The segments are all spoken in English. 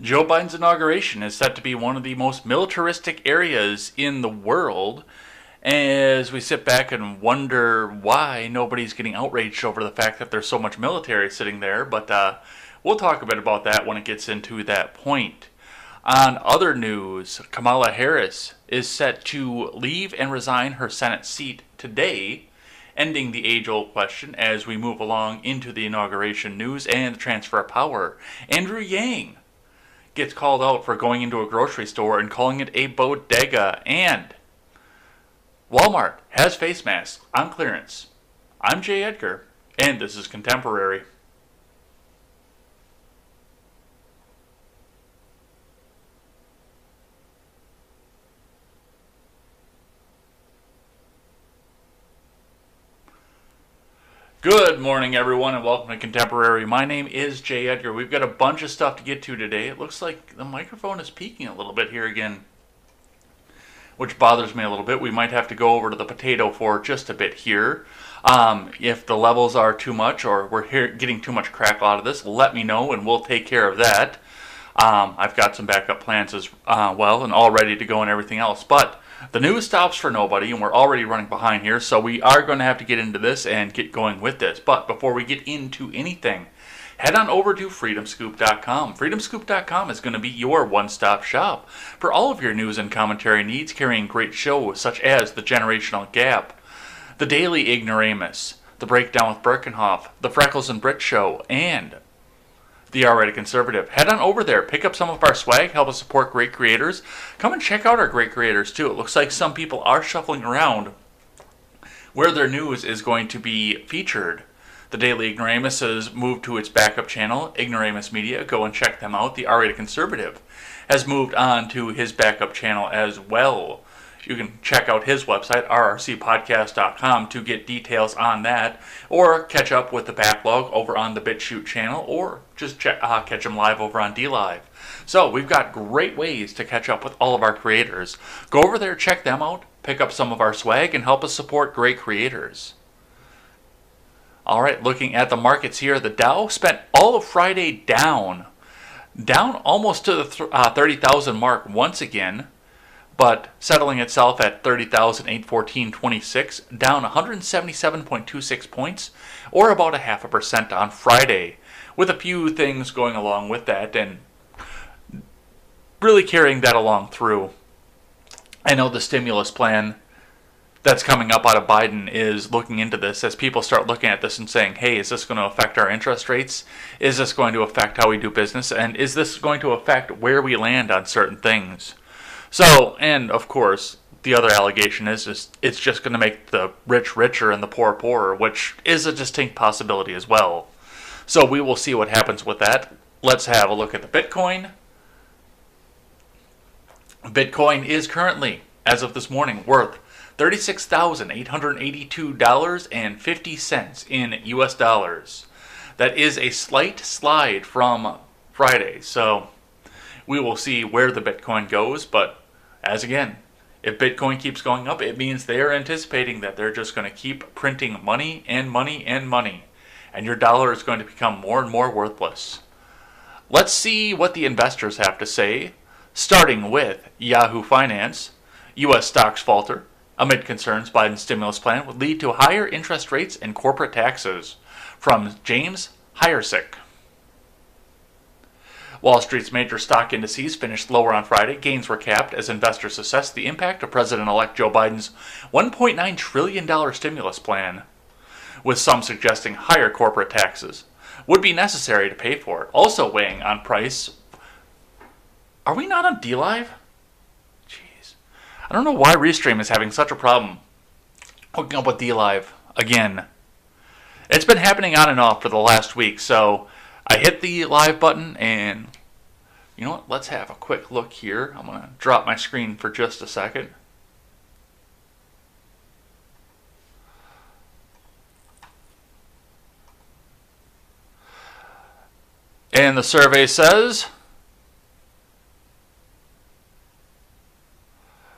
Joe Biden's inauguration is set to be one of the most militaristic areas in the world, as we sit back and wonder why nobody's getting outraged over the fact that there's so much military sitting there. But we'll talk a bit about that when it gets into that point. On other news, Kamala Harris is set to leave and resign her Senate seat today, ending the age-old question as we move along into the inauguration news and the transfer of power. Andrew Yang gets called out for going into a grocery store and calling it a bodega. And Walmart has face masks on clearance. I'm Jay Edgar, and this is Contemporary. Good morning, everyone, and welcome to Contemporary. My name is Jay Edgar. We've got a bunch of stuff to get to today. It looks like the microphone is peaking a little bit here again, which bothers me a little bit. We might have to go over to the potato for just a bit here. If the levels are too much or we're getting too much crackle out of this, let me know and we'll take care of that. I've got some backup plans as well, and all ready to go and everything else. But the news stops for nobody, and we're already running behind here, so we are going to have to get into this and get going with this. But before we get into anything, head on over to FreedomScoop.com. FreedomScoop.com is going to be your one-stop shop for all of your news and commentary needs, carrying great shows such as The Generational Gap, The Daily Ignoramus, The Breakdown with Birkenhoff, The Freckles and Brit Show, and The R-rated Conservative. Head on over there, pick up some of our swag, help us support great creators. Come and check out our great creators too. It looks like some people are shuffling around where their news is going to be featured. The Daily Ignoramus has moved to its backup channel, Ignoramus Media. Go and check them out. The R-rated Conservative has moved on to his backup channel as well. You can check out his website, rrcpodcast.com, to get details on that, or catch up with the backlog over on the BitChute channel, or just catch them live over on DLive. So we've got great ways to catch up with all of our creators. Go over there, check them out, pick up some of our swag, and help us support great creators. All right, looking at the markets here, the Dow spent all of Friday down almost to the 30,000 mark once again, but settling itself at 30,814.26, down 177.26 points, or about 0.5% on Friday, with a few things going along with that and really carrying that along through. I know the stimulus plan that's coming up out of Biden is looking into this as people start looking at this and saying, hey, is this going to affect our interest rates? Is this going to affect how we do business? And is this going to affect where we land on certain things? So, and of course, the other allegation is it's just going to make the rich richer and the poor poorer, which is a distinct possibility as well. So we will see what happens with that. Let's have a look at the Bitcoin. Bitcoin is currently, as of this morning, worth $36,882.50 in U.S. dollars. That is a slight slide from Friday, so we will see where the Bitcoin goes, but as again, if Bitcoin keeps going up, it means they are anticipating that they're just going to keep printing money and money and money, and your dollar is going to become more and more worthless. Let's see what the investors have to say, starting with Yahoo Finance. U.S. stocks falter amid concerns Biden's stimulus plan would lead to higher interest rates and corporate taxes, from James Hiersick. Wall Street's major stock indices finished lower on Friday. Gains were capped as investors assessed the impact of President-elect Joe Biden's $1.9 trillion stimulus plan, with some suggesting higher corporate taxes would be necessary to pay for it. Also weighing on price. Are we not on DLive? Jeez. I don't know why Restream is having such a problem hooking up with DLive again. It's been happening on and off for the last week, so I hit the live button, and you know what? Let's have a quick look here. I'm going to drop my screen for just a second. And the survey says,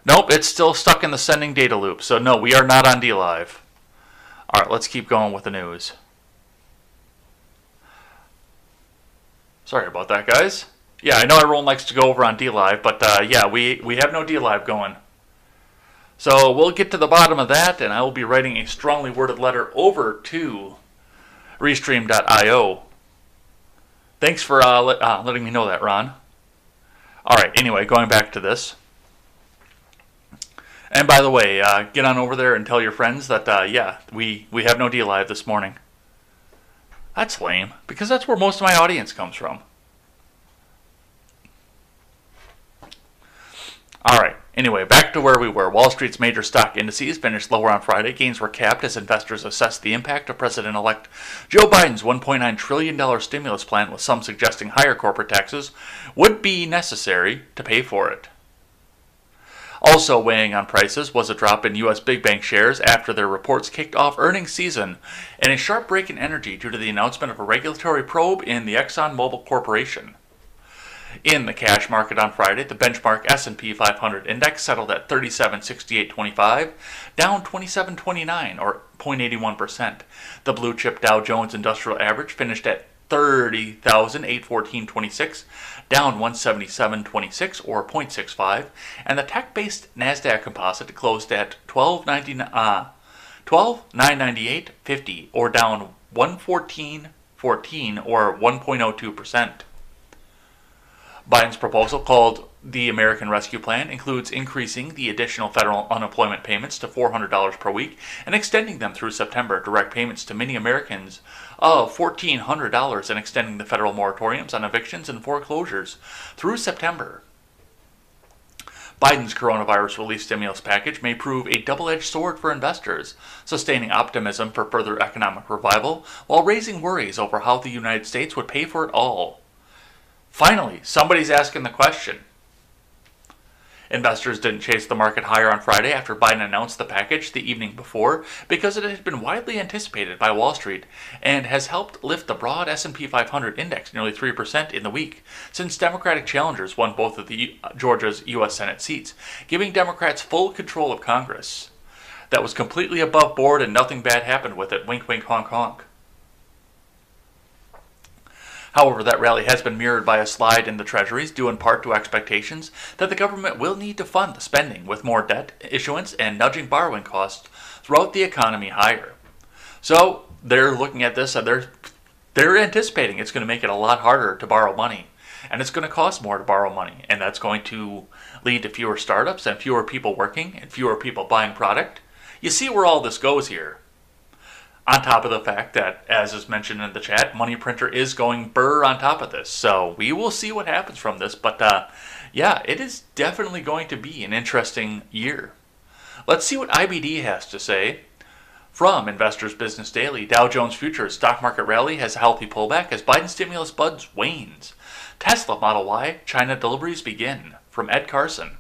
nope, it's still stuck in the sending data loop. So no, we are not on DLive. All right, let's keep going with the news. Sorry about that, guys. Yeah, I know everyone likes to go over on DLive, but yeah, we have no DLive going. So we'll get to the bottom of that, and I will be writing a strongly worded letter over to Restream.io. Thanks for letting me know that, Ron. All right, anyway, going back to this. And by the way, get on over there and tell your friends that, yeah, we have no DLive this morning. That's lame, because that's where most of my audience comes from. All right. Anyway, back to where we were. Wall Street's major stock indices finished lower on Friday. Gains were capped as investors assessed the impact of President-elect Joe Biden's $1.9 trillion stimulus plan, with some suggesting higher corporate taxes would be necessary to pay for it. Also weighing on prices was a drop in U.S. big bank shares after their reports kicked off earnings season, and a sharp break in energy due to the announcement of a regulatory probe in the ExxonMobil Corporation. In the cash market on Friday, the benchmark S&P 500 index settled at 3768.25, down 27.29 or 0.81%. The blue chip Dow Jones Industrial Average finished at 30,814.26, down 177.26 or 0.65, and the tech-based Nasdaq Composite closed at 12,998.50 or down 114.14 or 1.02%. Biden's proposal, called the American Rescue Plan, includes increasing the additional federal unemployment payments to $400 per week and extending them through September, direct payments to many Americans of $1,400, and extending the federal moratoriums on evictions and foreclosures through September. Biden's coronavirus relief stimulus package may prove a double-edged sword for investors, sustaining optimism for further economic revival while raising worries over how the United States would pay for it all. Finally, somebody's asking the question. Investors didn't chase the market higher on Friday after Biden announced the package the evening before, because it had been widely anticipated by Wall Street and has helped lift the broad S&P 500 index nearly 3% in the week, since Democratic challengers won both of Georgia's U.S. Senate seats, giving Democrats full control of Congress. That was completely above board and nothing bad happened with it, wink wink honk honk. However, that rally has been mirrored by a slide in the treasuries, due in part to expectations that the government will need to fund the spending with more debt issuance and nudging borrowing costs throughout the economy higher. So they're looking at this and they're anticipating it's going to make it a lot harder to borrow money, and it's going to cost more to borrow money, and that's going to lead to fewer startups and fewer people working and fewer people buying product. You see where all this goes here. On top of the fact that, as is mentioned in the chat, Money Printer is going burr on top of this. So we will see what happens from this. But yeah, it is definitely going to be an interesting year. Let's see what IBD has to say. From Investors Business Daily, Dow Jones Futures stock market rally has a healthy pullback as Biden stimulus buds wanes. Tesla Model Y, China deliveries begin. From Ed Carson.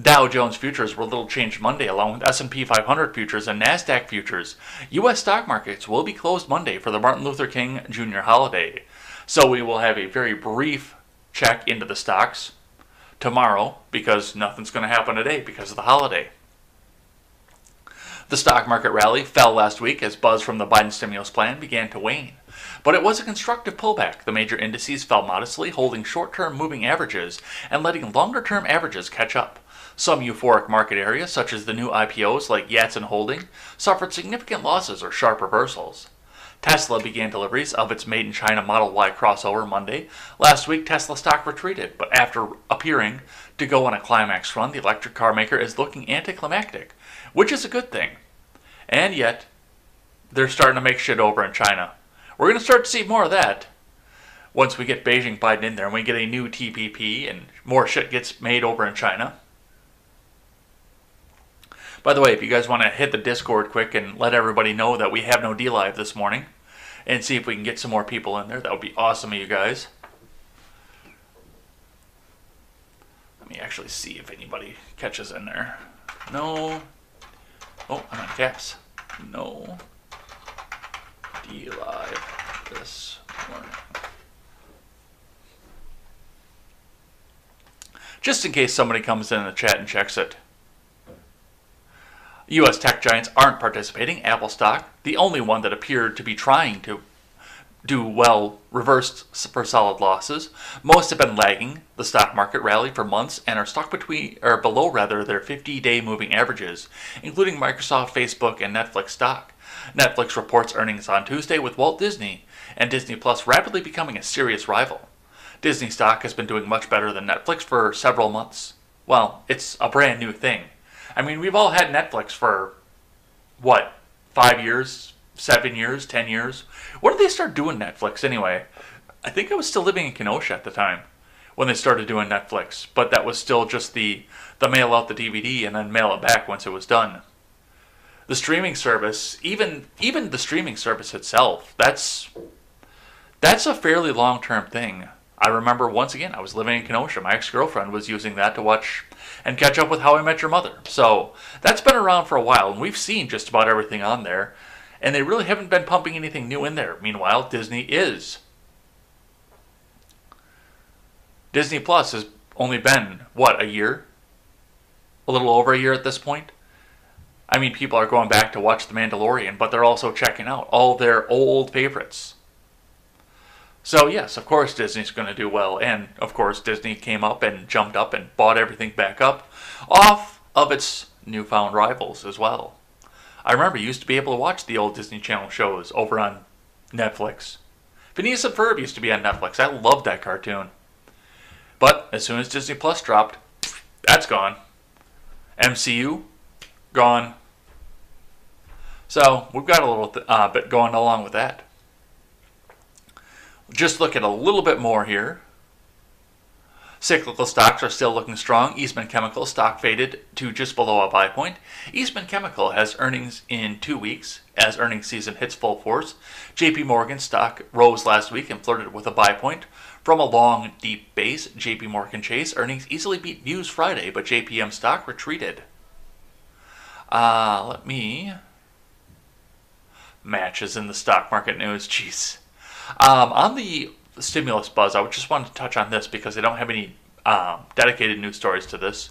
Dow Jones futures were little changed Monday, along with S&P 500 futures and Nasdaq futures. U.S. stock markets will be closed Monday for the Martin Luther King Jr. holiday. So we will have a very brief check into the stocks tomorrow, because nothing's going to happen today because of the holiday. The stock market rally fell last week as buzz from the Biden stimulus plan began to wane. But it was a constructive pullback. The major indices fell modestly, holding short-term moving averages and letting longer-term averages catch up. Some euphoric market areas, such as the new IPOs like Yatsen Holding, suffered significant losses or sharp reversals. Tesla began deliveries of its made-in-China Model Y crossover Monday. Last week, Tesla stock retreated, but after appearing to go on a climax run, the electric car maker is looking anticlimactic, which is a good thing. And yet, they're starting to make shit over in China. We're going to start to see more of that once we get Beijing Biden in there and we get a new TPP and more shit gets made over in China. By the way, if you guys want to hit the Discord quick and let everybody know that we have no DLive this morning and see if we can get some more people in there, that would be awesome of you guys. Let me actually see if anybody catches in there. No. Oh, I'm on caps. No DLive this morning. Just in case somebody comes in the chat and checks it. U.S. tech giants aren't participating. Apple stock, the only one that appeared to be trying to do well reversed for solid losses. Most have been lagging the stock market rally for months and are stuck between or below rather their 50-day moving averages, including Microsoft, Facebook, and Netflix stock. Netflix reports earnings on Tuesday with Walt Disney and Disney Plus rapidly becoming a serious rival. Disney stock has been doing much better than Netflix for several months. Well, it's a brand new thing. I mean, we've all had Netflix for, what, 5 years? 7 years, 10 years. When did they start doing Netflix anyway? I think I was still living in Kenosha at the time when they started doing Netflix, but that was still just the mail out the DVD and then mail it back once it was done. The streaming service, even the streaming service itself, that's a fairly long-term thing. I remember once again, I was living in Kenosha. My ex-girlfriend was using that to watch and catch up with How I Met Your Mother. So that's been around for a while, and we've seen just about everything on there. And they really haven't been pumping anything new in there. Meanwhile, Disney is. Disney Plus has only been, what, a year? A little over a year at this point? I mean, people are going back to watch The Mandalorian, but they're also checking out all their old favorites. So yes, of course Disney's going to do well. And of course Disney came up and jumped up and bought everything back up off of its newfound rivals as well. I remember you used to be able to watch the old Disney Channel shows over on Netflix. Phineas and Ferb used to be on Netflix. I loved that cartoon. But as soon as Disney Plus dropped, that's gone. MCU, gone. So we've got a little bit going along with that. Just look at a little bit more here. Cyclical stocks are still looking strong. Eastman Chemical stock faded to just below a buy point. Eastman Chemical has earnings in 2 weeks as earnings season hits full force. JP Morgan stock rose last week and flirted with a buy point from a long, deep base. JP Morgan Chase earnings easily beat views Friday, but JPM stock retreated. Let me... Matches in the stock market news. Jeez. On the stimulus buzz, I just wanted to touch on this because they don't have any dedicated news stories to this.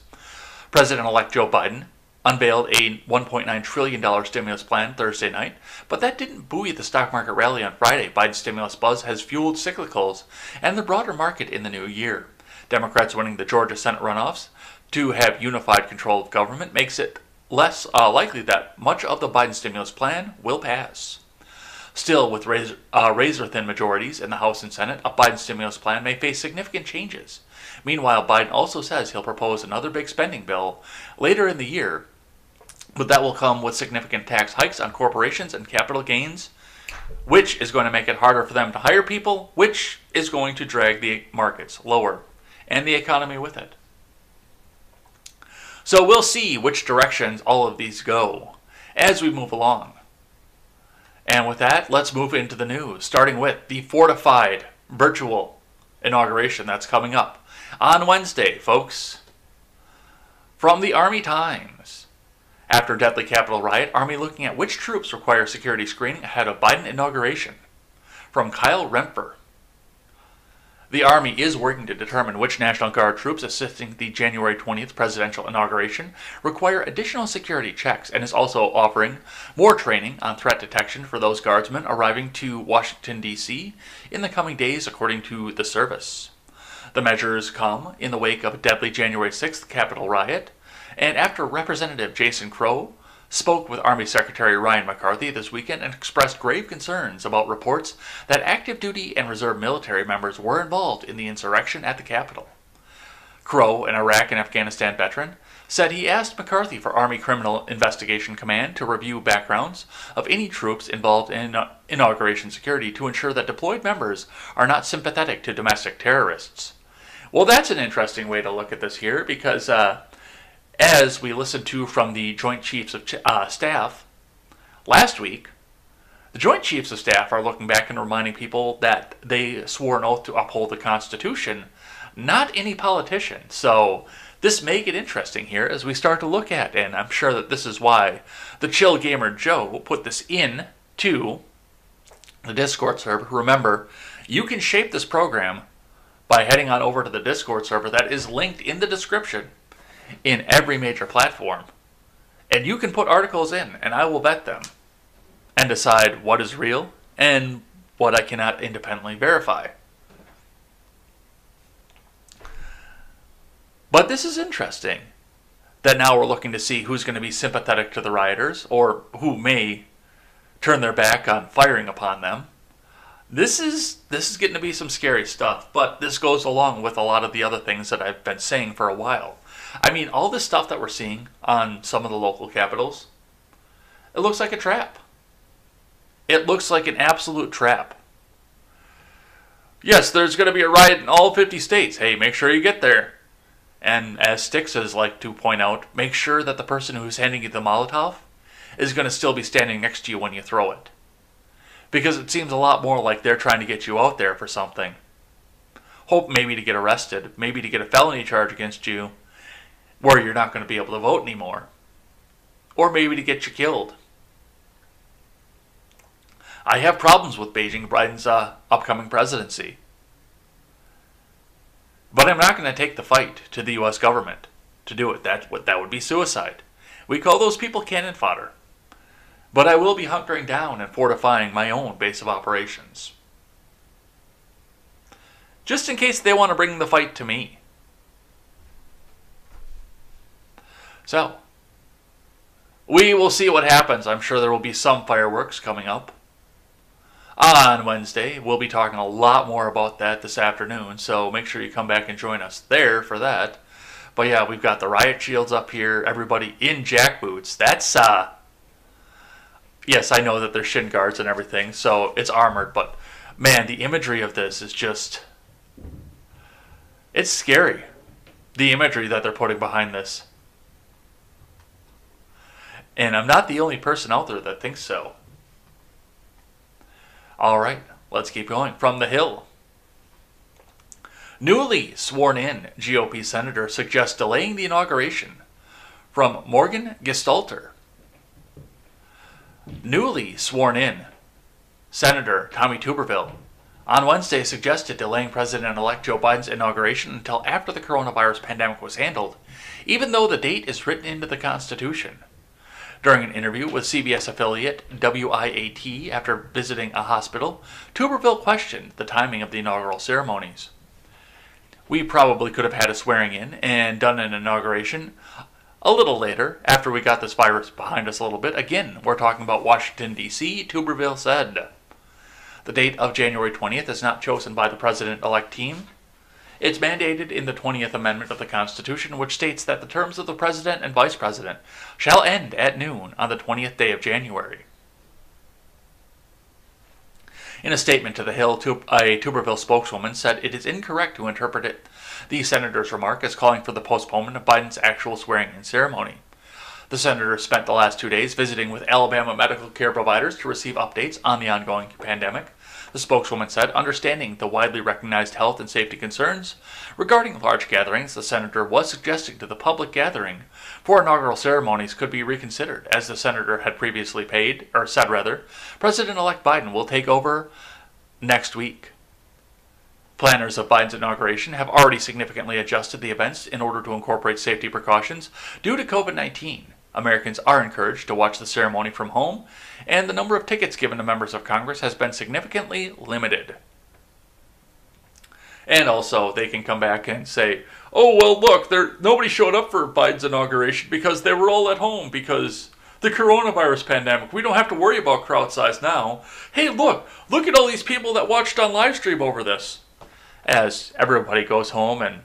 President-elect Joe Biden unveiled a $1.9 trillion stimulus plan Thursday night, but that didn't buoy the stock market rally on Friday. Biden's stimulus buzz has fueled cyclicals and the broader market in the new year. Democrats winning the Georgia Senate runoffs to have unified control of government makes it less likely that much of the Biden stimulus plan will pass. Still, with razor-thin majorities in the House and Senate, a Biden stimulus plan may face significant changes. Meanwhile, Biden also says he'll propose another big spending bill later in the year, but that will come with significant tax hikes on corporations and capital gains, which is going to make it harder for them to hire people, which is going to drag the markets lower and the economy with it. So we'll see which directions all of these go as we move along. And with that, let's move into the news, starting with the fortified virtual inauguration that's coming up on Wednesday, folks. From the Army Times. After deadly Capitol riot, Army looking at which troops require security screening ahead of Biden inauguration. From Kyle Remfer. The Army is working to determine which National Guard troops assisting the January 20th presidential inauguration require additional security checks and is also offering more training on threat detection for those guardsmen arriving to Washington, D.C. in the coming days, according to the service. The measures come in the wake of a deadly January 6th Capitol riot, and after Representative Jason Crow spoke with Army Secretary Ryan McCarthy this weekend and expressed grave concerns about reports that active duty and reserve military members were involved in the insurrection at the Capitol. Crow, an Iraq and Afghanistan veteran, said he asked McCarthy for Army Criminal Investigation Command to review backgrounds of any troops involved in inauguration security to ensure that deployed members are not sympathetic to domestic terrorists. Well, that's an interesting way to look at this here because, as we listened to from the Joint Chiefs of Staff last week, the Joint Chiefs of Staff are looking back and reminding people that they swore an oath to uphold the Constitution, not any politician. So this may get interesting here as we start to look at, and I'm sure that this is why the Chill Gamer Joe will put this in to the Discord server. Remember, you can shape this program by heading on over to the Discord server that is linked in the description in every major platform, and you can put articles in and I will vet them and decide what is real and what I cannot independently verify. But this is interesting that now we're looking to see who's going to be sympathetic to the rioters or who may turn their back on firing upon them. This is getting to be some scary stuff, but this goes along with a lot of the other things that I've been saying for a while. I mean, all this stuff that we're seeing on some of the local capitals, it looks like a trap. It looks like an absolute trap. Yes, there's going to be a riot in all 50 states. Hey, make sure you get there. And as Styx is like to point out, make sure that the person who's handing you the Molotov is going to still be standing next to you when you throw it. Because it seems a lot more like they're trying to get you out there for something. Hope maybe to get arrested, maybe to get a felony charge against you where you're not going to be able to vote anymore. Or maybe to get you killed. I have problems with Beijing Biden's upcoming presidency. But I'm not going to take the fight to the U.S. government to do it. That would be suicide. We call those people cannon fodder. But I will be hunkering down and fortifying my own base of operations. Just in case they want to bring the fight to me. So, we will see what happens. I'm sure there will be some fireworks coming up on Wednesday. We'll be talking a lot more about that this afternoon, so make sure you come back and join us there for that. But yeah, we've got the riot shields up here, everybody in jackboots. That's, yes, I know that there's shin guards and everything, so it's armored, but man, the imagery of this is just, it's scary. The imagery that they're putting behind this. And I'm not the only person out there that thinks so. All right, let's keep going. From The Hill. Newly sworn in GOP senator suggests delaying the inauguration. From Morgan Gestalter. Newly sworn in Senator Tommy Tuberville on Wednesday suggested delaying President-elect Joe Biden's inauguration until after the coronavirus pandemic was handled, even though the date is written into the Constitution. During an interview with CBS affiliate WIAT after visiting a hospital, Tuberville questioned the timing of the inaugural ceremonies. We probably could have had a swearing in and done an inauguration a little later, after we got this virus behind us a little bit. Again, we're talking about Washington, D.C., Tuberville said. The date of January 20th is not chosen by the president-elect team. It's mandated in the 20th Amendment of the Constitution, which states that the terms of the President and Vice President shall end at noon on the 20th day of January. In a statement to The Hill, a Tuberville spokeswoman said it is incorrect to interpret it, the senator's remark, as calling for the postponement of Biden's actual swearing-in ceremony. The senator spent the last 2 days visiting with Alabama medical care providers to receive updates on the ongoing pandemic. The spokeswoman said, understanding the widely recognized health and safety concerns regarding large gatherings, the senator was suggesting that the public gathering for inaugural ceremonies could be reconsidered, as the senator had previously said, President-elect Biden will take over next week. Planners of Biden's inauguration have already significantly adjusted the events in order to incorporate safety precautions due to COVID-19. Americans are encouraged to watch the ceremony from home, and the number of tickets given to members of Congress has been significantly limited. And also, they can come back and say, oh, well, look, nobody showed up for Biden's inauguration because they were all at home because the coronavirus pandemic. We don't have to worry about crowd size now. Hey, look at all these people that watched on live stream over this. As everybody goes home and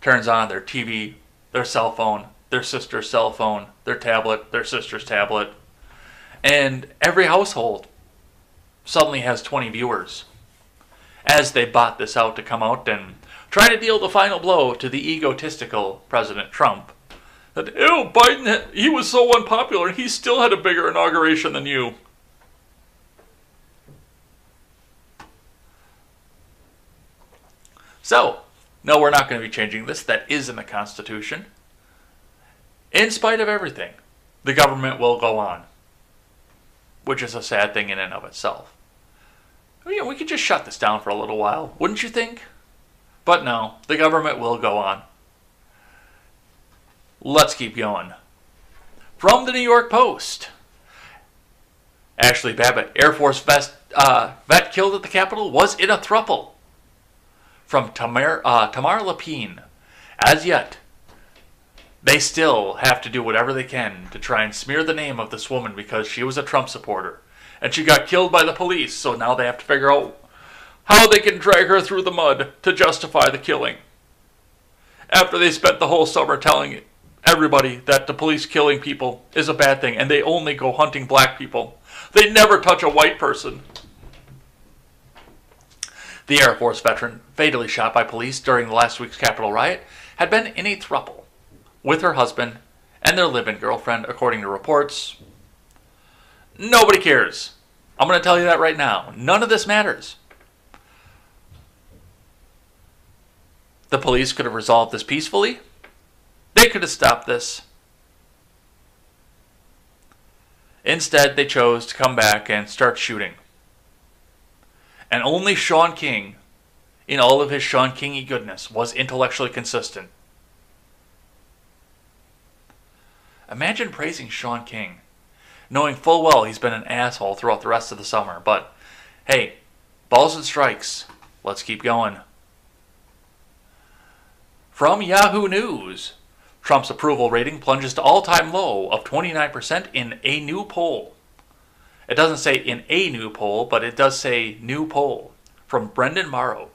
turns on their TV, their cell phone, their sister's cell phone, their tablet, their sister's tablet. And every household suddenly has 20 viewers as they bought this out to come out and try to deal the final blow to the egotistical President Trump. That, ew, Biden, he was so unpopular, he still had a bigger inauguration than you. So, no, we're not going to be changing this. That is in the Constitution. In spite of everything, the government will go on, which is a sad thing in and of itself. I mean, we could just shut this down for a little while, wouldn't you think? But no, the government will go on. Let's keep going. From the New York Post, Ashley Babbitt, Air Force vet killed at the Capitol was in a throuple. From Tamar Lapine. As yet, they still have to do whatever they can to try and smear the name of this woman because she was a Trump supporter. And she got killed by the police, so now they have to figure out how they can drag her through the mud to justify the killing. After they spent the whole summer telling everybody that the police killing people is a bad thing and they only go hunting black people. They never touch a white person. The Air Force veteran, fatally shot by police during last week's Capitol riot, had been in a throuple with her husband and their live-in girlfriend, according to reports. Nobody cares. I'm going to tell you that right now. None of this matters. The police could have resolved this peacefully. They could have stopped this. Instead, they chose to come back and start shooting. And only Sean King, in all of his Sean Kingy goodness, was intellectually consistent. Imagine praising Sean King, knowing full well he's been an asshole throughout the rest of the summer. But, hey, balls and strikes. Let's keep going. From Yahoo News, Trump's approval rating plunges to all-time low of 29% in a new poll. It doesn't say in a new poll, but it does say new poll from Brendan Morrow.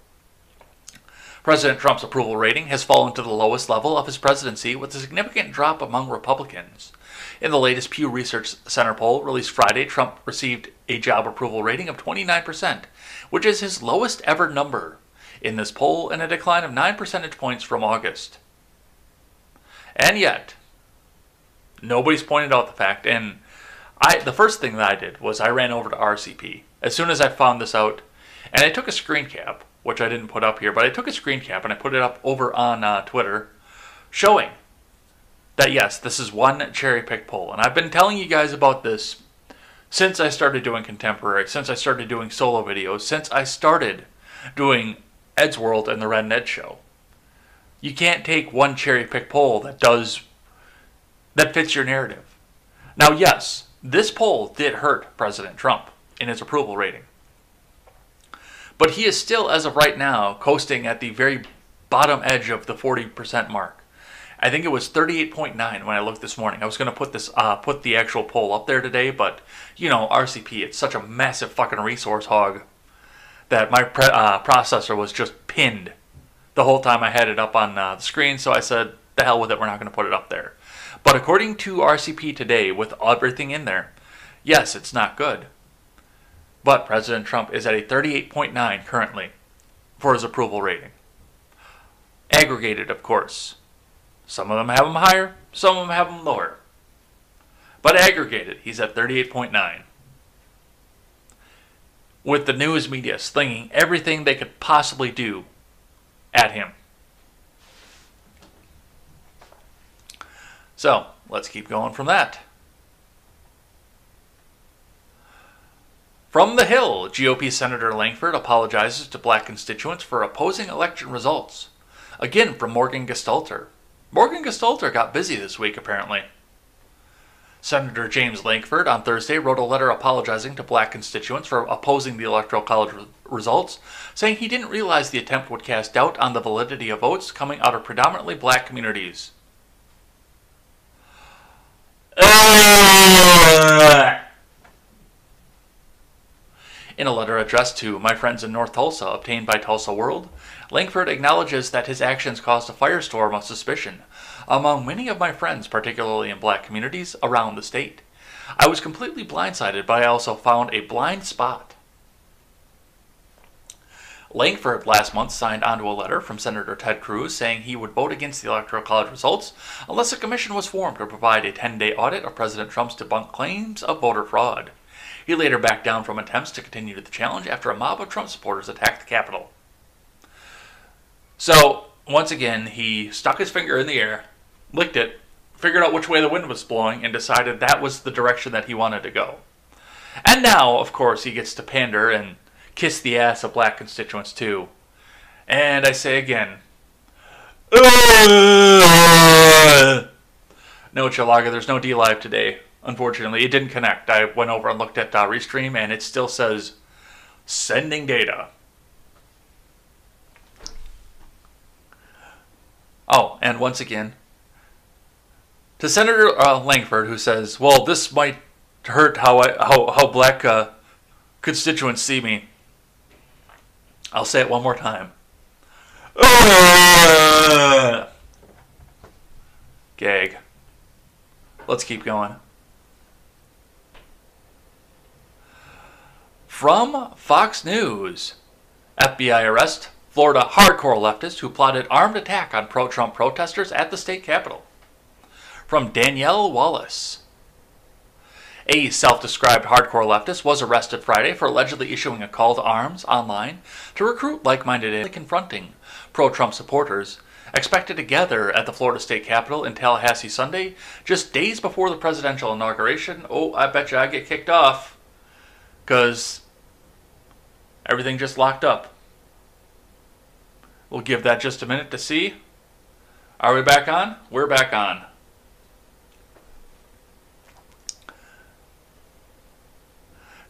President Trump's approval rating has fallen to the lowest level of his presidency with a significant drop among Republicans. In the latest Pew Research Center poll released Friday, Trump received a job approval rating of 29%, which is his lowest ever number in this poll and a decline of 9 percentage points from August. And yet, nobody's pointed out the fact, and the first thing that I did was I ran over to RCP as soon as I found this out, and I took a screen cap, which I didn't put up here, but I took a screen cap and I put it up over on Twitter, showing that yes, this is one cherry-picked poll, and I've been telling you guys about this since I started doing Contemporary, since I started doing solo videos, since I started doing Ed's World and the Red and Ed Show. You can't take one cherry-picked poll that fits your narrative. Now, yes. This poll did hurt President Trump in his approval rating. But he is still, as of right now, coasting at the very bottom edge of the 40% mark. I think it was 38.9 when I looked this morning. I was going to put this, put the actual poll up there today, but, you know, RCP, it's such a massive fucking resource hog that my processor was just pinned the whole time I had it up on the screen, so I said, the hell with it, we're not going to put it up there. But according to RCP today, with everything in there, yes, it's not good. But President Trump is at a 38.9 currently for his approval rating. Aggregated, of course. Some of them have him higher, some of them have him lower. But aggregated, he's at 38.9. With the news media slinging everything they could possibly do at him. So, let's keep going from that. From The Hill, GOP Senator Langford apologizes to black constituents for opposing election results. Again from Morgan Gestalter. Morgan Gestalter got busy this week, apparently. Senator James Langford on Thursday wrote a letter apologizing to black constituents for opposing the Electoral College results, saying he didn't realize the attempt would cast doubt on the validity of votes coming out of predominantly black communities. In a letter addressed to my friends in North Tulsa, obtained by Tulsa World, Langford acknowledges that his actions caused a firestorm of suspicion among many of my friends, particularly in black communities around the state. I was completely blindsided, but I also found a blind spot. Langford last month signed onto a letter from Senator Ted Cruz saying he would vote against the Electoral College results unless a commission was formed to provide a 10-day audit of President Trump's debunked claims of voter fraud. He later backed down from attempts to continue the challenge after a mob of Trump supporters attacked the Capitol. So, once again, he stuck his finger in the air, licked it, figured out which way the wind was blowing, and decided that was the direction that he wanted to go. And now, of course, he gets to pander and kiss the ass of black constituents too. And I say again, no, Chalaga, there's no DLive today. Unfortunately, it didn't connect. I went over and looked at Restream, and it still says Sending data. Oh, and once again, to Senator Langford, who says, well, this might hurt how black constituents see me. I'll say it one more time. Gag. Let's keep going. From Fox News, FBI arrest Florida hardcore leftist who plotted armed attack on pro-Trump protesters at the state capitol. From Danielle Wallace, a self-described hardcore leftist was arrested Friday for allegedly issuing a call to arms online to recruit like-minded and confronting pro-Trump supporters expected to gather at the Florida State Capitol in Tallahassee Sunday, just days before the presidential inauguration. Oh, I bet you I get kicked off, because everything just locked up. We'll give that just a minute to see. Are we back on? We're back on.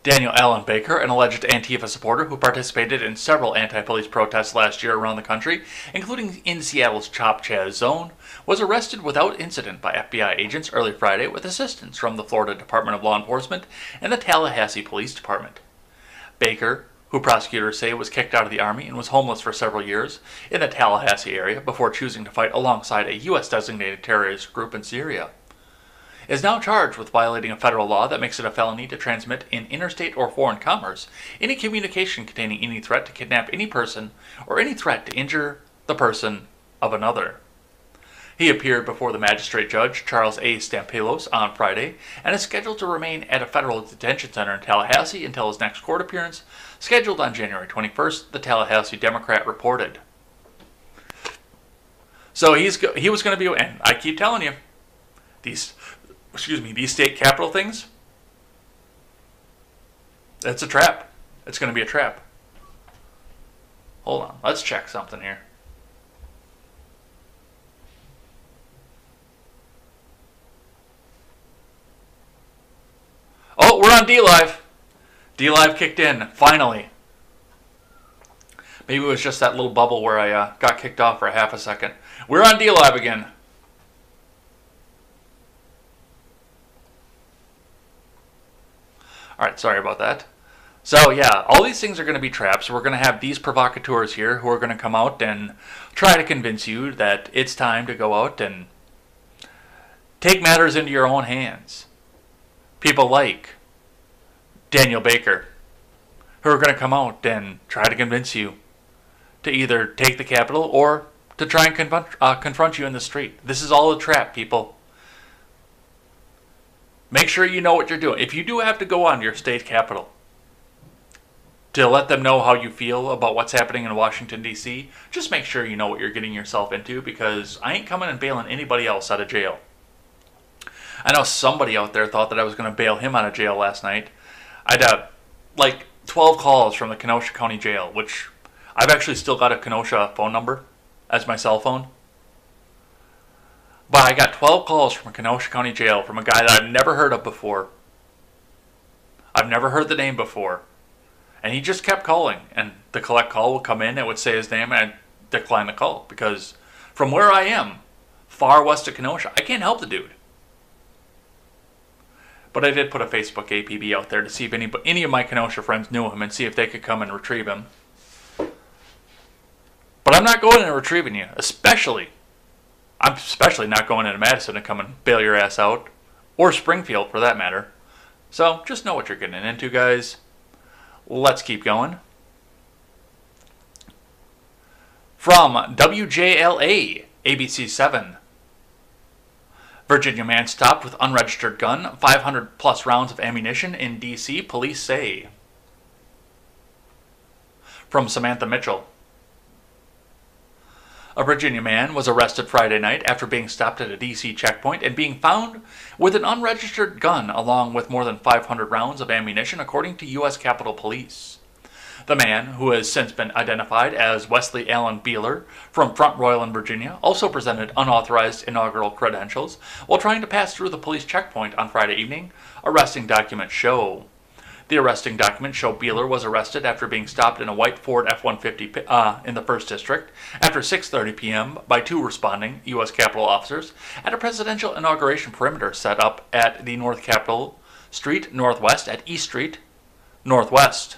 Daniel Allen Baker, an alleged Antifa supporter who participated in several anti-police protests last year around the country, including in Seattle's Chop Chaz Zone, was arrested without incident by FBI agents early Friday with assistance from the Florida Department of Law Enforcement and the Tallahassee Police Department. Baker, who prosecutors say was kicked out of the Army and was homeless for several years in the Tallahassee area before choosing to fight alongside a U.S.-designated terrorist group in Syria, is now charged with violating a federal law that makes it a felony to transmit in interstate or foreign commerce any communication containing any threat to kidnap any person or any threat to injure the person of another. He appeared before the magistrate judge, Charles A. Stampelos, on Friday and is scheduled to remain at a federal detention center in Tallahassee until his next court appearance, scheduled on January 21st, the Tallahassee Democrat reported. So he was going to be, and I keep telling you, these state capitol things, that's a trap. It's going to be a trap. Hold on, let's check something here. Oh, we're on DLive. DLive kicked in, finally. Maybe it was just that little bubble where I got kicked off for a half a second. We're on DLive again. All right, sorry about that. So yeah, all these things are going to be traps. We're going to have these provocateurs here who are going to come out and try to convince you that it's time to go out and take matters into your own hands. People like Daniel Baker, who are going to come out and try to convince you to either take the Capitol or to try and confront you in the street. This is all a trap, people. Make sure you know what you're doing. If you do have to go on your state capitol to let them know how you feel about what's happening in Washington, D.C., just make sure you know what you're getting yourself into, because I ain't coming and bailing anybody else out of jail. I know somebody out there thought that I was going to bail him out of jail last night. I got like 12 calls from the Kenosha County Jail, which I've actually still got a Kenosha phone number as my cell phone. But I got 12 calls from a Kenosha County Jail from a guy that I've never heard of before. I've never heard the name before. And he just kept calling. And the collect call would come in, it would say his name, and I'd decline the call. Because from where I am, far west of Kenosha, I can't help the dude. But I did put a Facebook APB out there to see if any of my Kenosha friends knew him and see if they could come and retrieve him. But I'm not going and retrieving you, I'm especially not going into Madison to come and bail your ass out, or Springfield for that matter. So just know what you're getting into, guys. Let's keep going. From WJLA, ABC7. Virginia man stopped with unregistered gun, 500 plus rounds of ammunition in D.C., police say. From Samantha Mitchell. A Virginia man was arrested Friday night after being stopped at a D.C. checkpoint and being found with an unregistered gun along with more than 500 rounds of ammunition, according to U.S. Capitol Police. The man, who has since been identified as Wesley Allen Beeler from Front Royal in Virginia, also presented unauthorized inaugural credentials while trying to pass through the police checkpoint on Friday evening, arresting documents show. The arresting documents show Beeler was arrested after being stopped in a white Ford F-150 in the 1st District after 6:30 p.m. by two responding U.S. Capitol officers at a presidential inauguration perimeter set up at the North Capitol Street Northwest at East Street Northwest.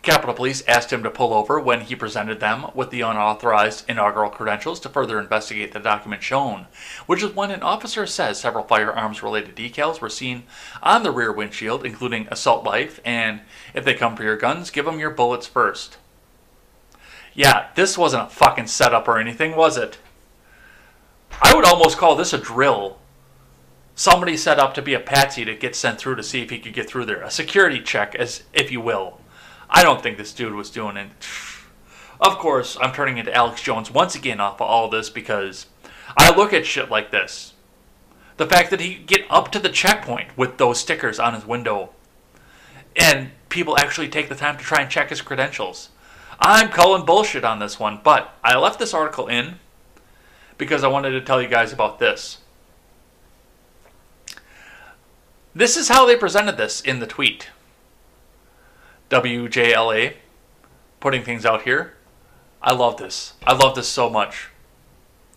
Capitol Police asked him to pull over when he presented them with the unauthorized inaugural credentials to further investigate the document shown, which is when an officer says several firearms-related decals were seen on the rear windshield, including assault life, and if they come for your guns, give them your bullets first. Yeah, this wasn't a fucking setup or anything, was it? I would almost call this a drill. Somebody set up to be a patsy to get sent through to see if he could get through there. A security check, as if you will. I don't think this dude was doing it. Of course, I'm turning into Alex Jones once again off of all of this because I look at shit like this. The fact that he could get up to the checkpoint with those stickers on his window and people actually take the time to try and check his credentials. I'm calling bullshit on this one, but I left this article in because I wanted to tell you guys about this. This is how they presented this in the tweet. WJLA, putting things out here. I love this. I love this so much.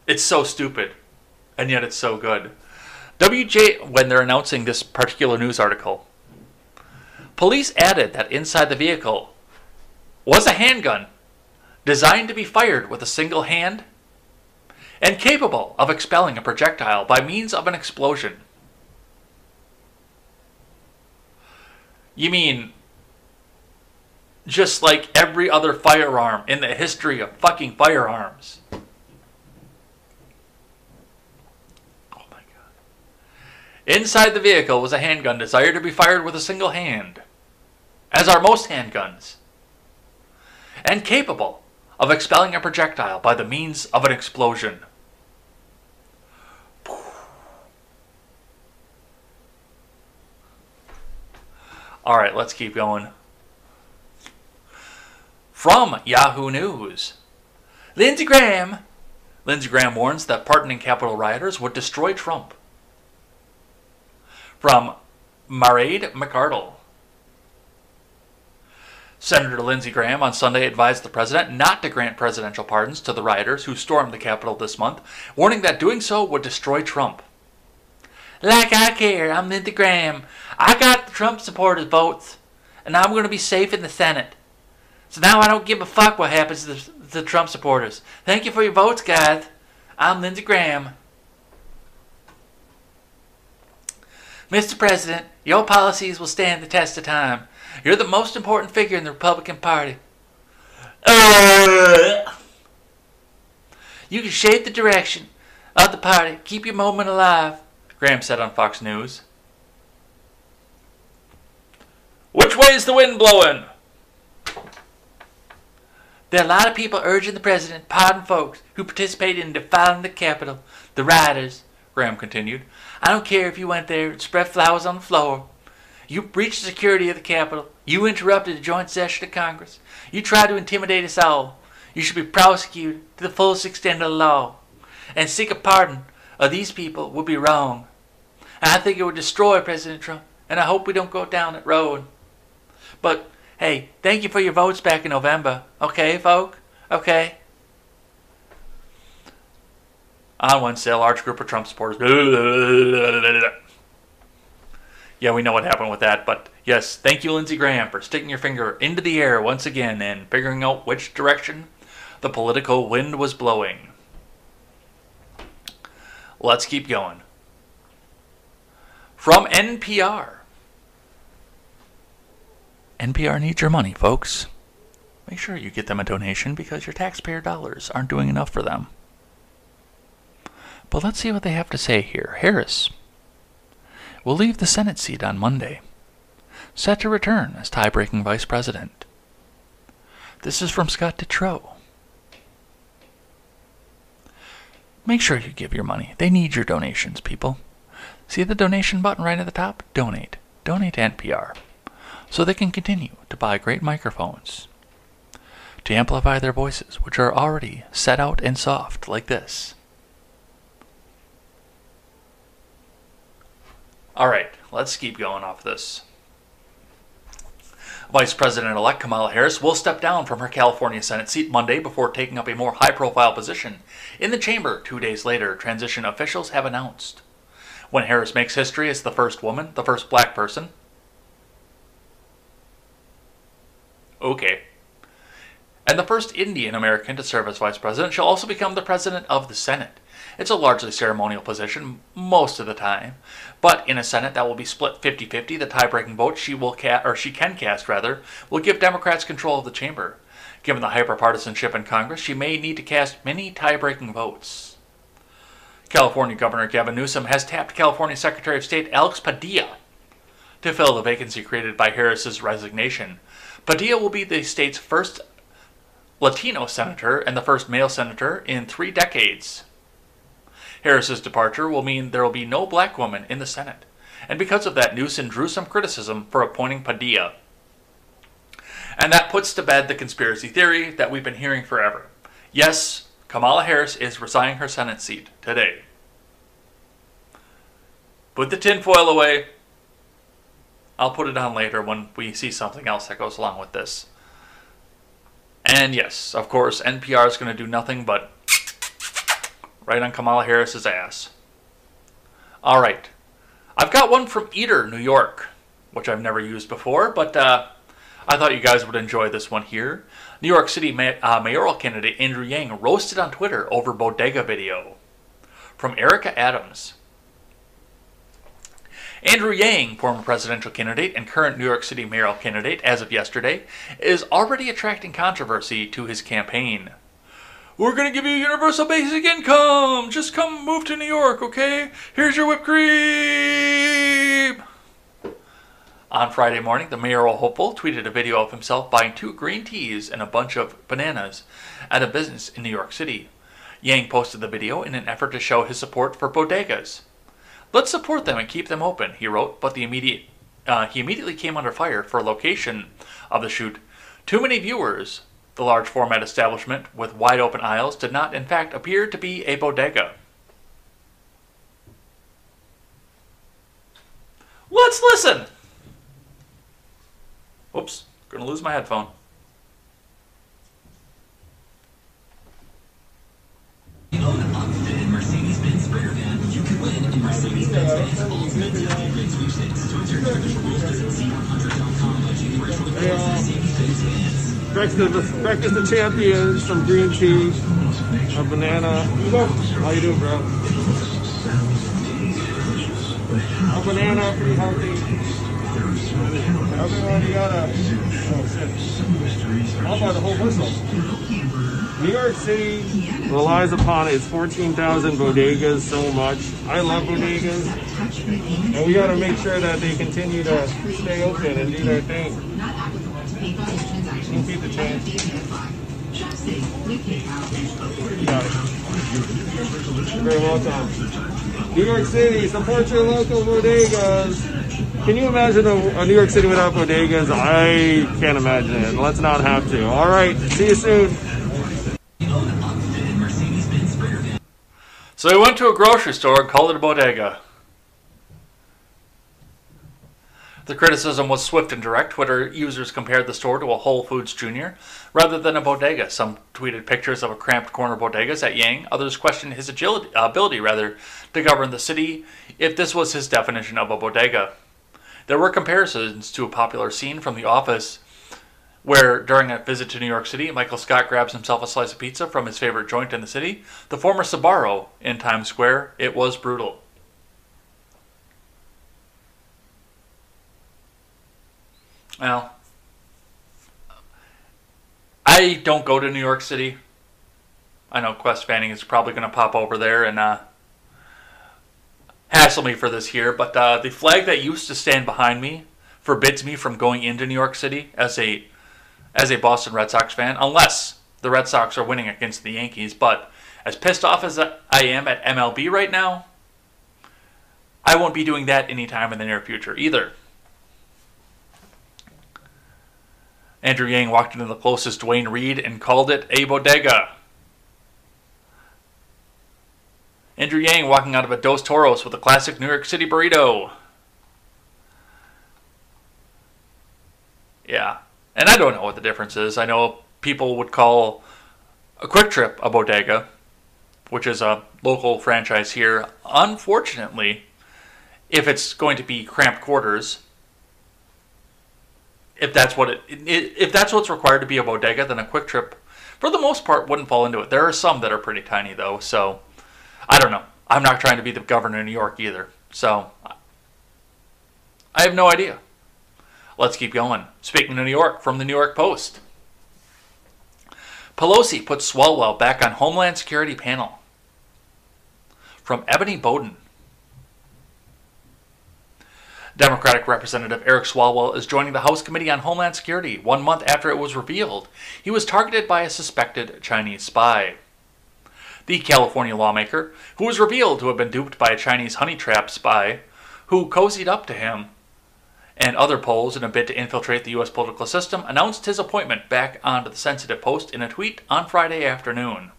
It's so stupid, and yet it's so good. When they're announcing this particular news article, police added that inside the vehicle was a handgun designed to be fired with a single hand and capable of expelling a projectile by means of an explosion. You mean, just like every other firearm in the history of fucking firearms. Oh my God. Inside the vehicle was a handgun desired to be fired with a single hand, as are most handguns, and capable of expelling a projectile by the means of an explosion. All right, let's keep going. From Yahoo News, Lindsey Graham warns that pardoning Capitol rioters would destroy Trump. From Mairead McArdle, Senator Lindsey Graham on Sunday advised the president not to grant presidential pardons to the rioters who stormed the Capitol this month, warning that doing so would destroy Trump. Like I care, I'm Lindsey Graham. I got the Trump supporters' votes, and I'm going to be safe in the Senate. So now I don't give a fuck what happens to the Trump supporters. Thank you for your votes, guys. I'm Lindsey Graham. Mr. President, your policies will stand the test of time. You're the most important figure in the Republican Party. You can shape the direction of the party. Keep your movement alive, Graham said on Fox News. Which way is the wind blowing? There are a lot of people urging the president to pardon folks who participated in defiling the Capitol, the rioters, Graham continued. I don't care if you went there and spread flowers on the floor. You breached the security of the Capitol. You interrupted the joint session of Congress. You tried to intimidate us all. You should be prosecuted to the fullest extent of the law. And seek a pardon of these people would be wrong. And I think it would destroy President Trump, and I hope we don't go down that road. But hey, thank you for your votes back in November. Okay, folk? Okay. On Wednesday, a large group of Trump supporters. Yeah, we know what happened with that, but yes, thank you, Lindsey Graham, for sticking your finger into the air once again and figuring out which direction the political wind was blowing. Let's keep going. From NPR. NPR needs your money, folks. Make sure you get them a donation because your taxpayer dollars aren't doing enough for them. But let's see what they have to say here. Harris will leave the Senate seat on Monday, set to return as tie-breaking vice president. This is from Scott Detrow. Make sure you give your money. They need your donations, people. See the donation button right at the top? Donate. Donate to NPR. So they can continue to buy great microphones to amplify their voices, which are already set out and soft like this. All right, let's keep going off this. Vice President-elect Kamala Harris will step down from her California Senate seat Monday before taking up a more high-profile position in the chamber 2 days later, transition officials have announced. When Harris makes history as the first woman, the first black person. Okay. And the first Indian American to serve as vice president, she'll also become the president of the Senate. It's a largely ceremonial position most of the time, but in a Senate that will be split 50-50, the tie-breaking vote she can cast will give Democrats control of the chamber. Given the hyper-partisanship in Congress, she may need to cast many tie-breaking votes. California Governor Gavin Newsom has tapped California Secretary of State Alex Padilla to fill the vacancy created by Harris's resignation. Padilla will be the state's first Latino senator and the first male senator in 3 decades. Harris's departure will mean there will be no black woman in the Senate, and because of that, Newsom drew some criticism for appointing Padilla. And that puts to bed the conspiracy theory that we've been hearing forever. Yes, Kamala Harris is resigning her Senate seat today. Put the tinfoil away. I'll put it on later when we see something else that goes along with this. And yes, of course, NPR is going to do nothing but right on Kamala Harris's ass. All right. I've got one from Eater, New York, which I've never used before, but I thought you guys would enjoy this one here. New York City mayoral candidate Andrew Yang roasted on Twitter over bodega video. From Erica Adams. Andrew Yang, former presidential candidate and current New York City mayoral candidate as of yesterday, is already attracting controversy to his campaign. We're going to give you universal basic income. Just come move to New York, okay? Here's your whipped cream. On Friday morning, the mayoral hopeful tweeted a video of himself buying 2 green teas and a bunch of bananas at a business in New York City. Yang posted the video in an effort to show his support for bodegas. Let's support them and keep them open, he wrote, but he immediately came under fire for location of the shoot. Too many viewers. The large format establishment with wide open aisles did not, in fact, appear to be a bodega. Let's listen. Oops, gonna lose my headphone. Breakfast of champions, some green tea, a banana. How you doing, bro? A banana, pretty healthy. Everybody got a... Oh, shit. I'll buy the whole whistle. New York City relies upon its 14,000 bodegas so much. I love bodegas. And we got to make sure that they continue to stay open and do their thing. New York City, support your local bodegas. Can you imagine a New York City without bodegas? I can't imagine it. Let's not have to. All right, see you soon. So he went to a grocery store and called it a bodega. The criticism was swift and direct. Twitter users compared the store to a Whole Foods Jr. rather than a bodega. Some tweeted pictures of a cramped corner bodegas at Yang. Others questioned his ability to govern the city if this was his definition of a bodega. There were comparisons to a popular scene from The Office where, during a visit to New York City, Michael Scott grabs himself a slice of pizza from his favorite joint in the city, the former Sbarro in Times Square. It was brutal. Well, I don't go to New York City. I know Quest Fanning is probably going to pop over there and hassle me for this here, but the flag that used to stand behind me forbids me from going into New York City as a Boston Red Sox fan, unless the Red Sox are winning against the Yankees. But as pissed off as I am at MLB right now, I won't be doing that anytime in the near future either. Andrew Yang walked into the closest Duane Reade and called it a bodega. Andrew Yang walking out of a Dos Toros with a classic New York City burrito. Yeah. And I don't know what the difference is. I know people would call a Quick Trip a bodega, which is a local franchise here. Unfortunately, if it's going to be cramped quarters, if that's what if that's what's required to be a bodega, then a Quick Trip, for the most part, wouldn't fall into it. There are some that are pretty tiny, though, so I don't know. I'm not trying to be the governor of New York either, so I have no idea. Let's keep going. Speaking of New York, from the New York Post. Pelosi puts Swalwell back on Homeland Security panel. From Ebony Bowden. Democratic Representative Eric Swalwell is joining the House Committee on Homeland Security 1 month after it was revealed he was targeted by a suspected Chinese spy. The California lawmaker, who was revealed to have been duped by a Chinese honey trap spy, who cozied up to him and other polls in a bid to infiltrate the U.S. political system, announced his appointment back onto the sensitive post in a tweet on Friday afternoon.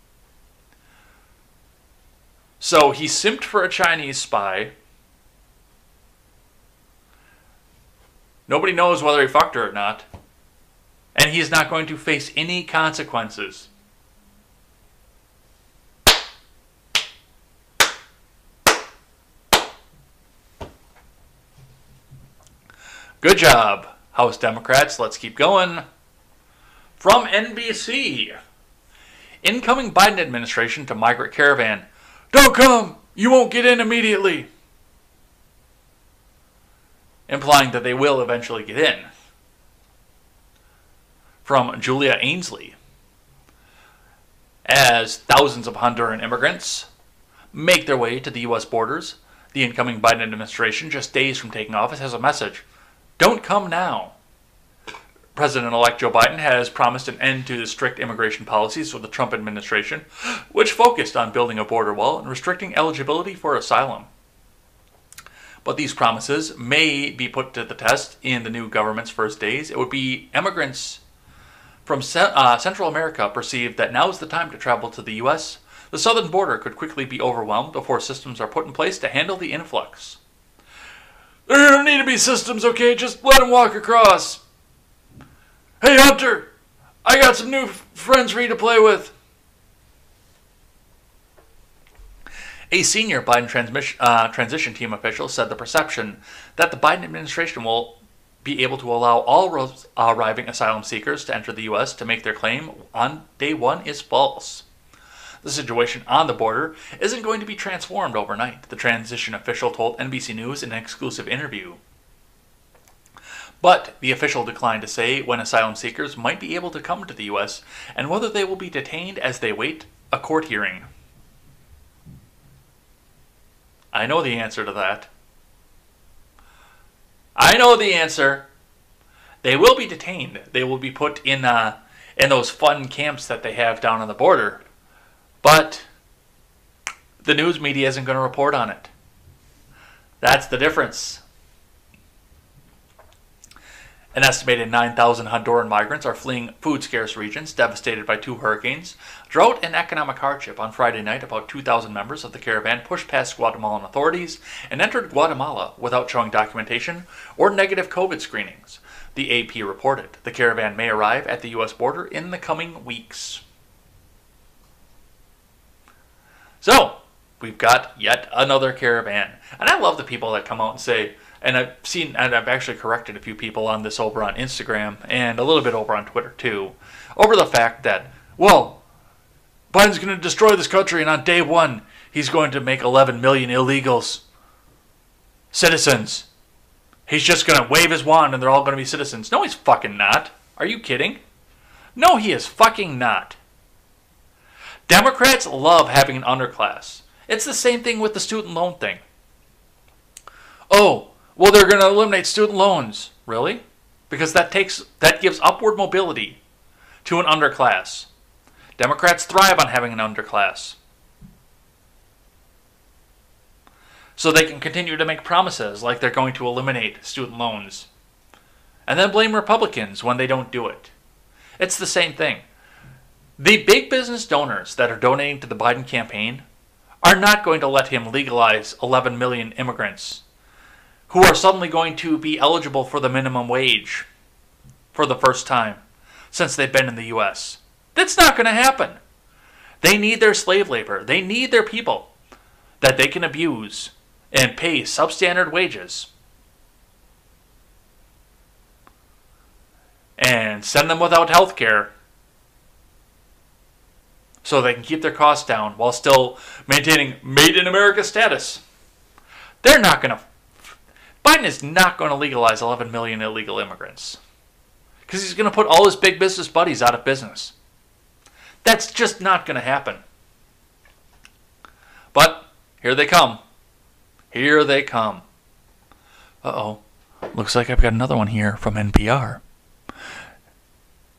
So he simped for a Chinese spy. Nobody knows whether he fucked her or not. And he's not going to face any consequences. Good job, House Democrats. Let's keep going. From NBC. Incoming Biden administration to migrant caravan. Don't come! You won't get in immediately. Implying that they will eventually get in. From Julia Ainsley. As thousands of Honduran immigrants make their way to the U.S. borders, the incoming Biden administration, just days from taking office, has a message. Don't come now. President-elect Joe Biden has promised an end to the strict immigration policies of the Trump administration, which focused on building a border wall and restricting eligibility for asylum. But these promises may be put to the test in the new government's first days. It would be immigrants from Central America perceived that now is the time to travel to the U.S. The southern border could quickly be overwhelmed before systems are put in place to handle the influx. There don't need to be systems, okay? Just let them walk across. Hey, Hunter, I got some new friends for you to play with. A senior Biden transition team official said the perception that the Biden administration will be able to allow all arriving asylum seekers to enter the U.S. to make their claim on day one is false. The situation on the border isn't going to be transformed overnight, the transition official told NBC News in an exclusive interview. But the official declined to say when asylum seekers might be able to come to the U.S. and whether they will be detained as they wait a court hearing. I know the answer to that. I know the answer. They will be detained. They will be put in those fun camps that they have down on the border. But the news media isn't going to report on it. That's the difference. An estimated 9,000 Honduran migrants are fleeing food-scarce regions devastated by 2 hurricanes, drought, and economic hardship. On Friday night, about 2,000 members of the caravan pushed past Guatemalan authorities and entered Guatemala without showing documentation or negative COVID screenings. The AP reported the caravan may arrive at the U.S. border in the coming weeks. So, we've got yet another caravan. And I love the people that come out and say, I've actually corrected a few people on this over on Instagram and a little bit over on Twitter too, over the fact that, well, Biden's going to destroy this country and on day one, he's going to make 11 million illegals citizens. He's just going to wave his wand and they're all going to be citizens. No, he's fucking not. Are you kidding? No, he is fucking not. Democrats love having an underclass. It's the same thing with the student loan thing. Oh, well, they're going to eliminate student loans. Really? Because that gives upward mobility to an underclass. Democrats thrive on having an underclass. So they can continue to make promises like they're going to eliminate student loans. And then blame Republicans when they don't do it. It's the same thing. The big business donors that are donating to the Biden campaign are not going to let him legalize 11 million immigrants who are suddenly going to be eligible for the minimum wage for the first time since they've been in the U.S. That's not going to happen. They need their slave labor. They need their people that they can abuse and pay substandard wages and send them without health care so they can keep their costs down while still maintaining Made in America status. They're not going to... Biden is not going to legalize 11 million illegal immigrants because he's going to put all his big business buddies out of business. That's just not going to happen. But here they come. Here they come. Uh-oh. Looks like I've got another one here from NPR.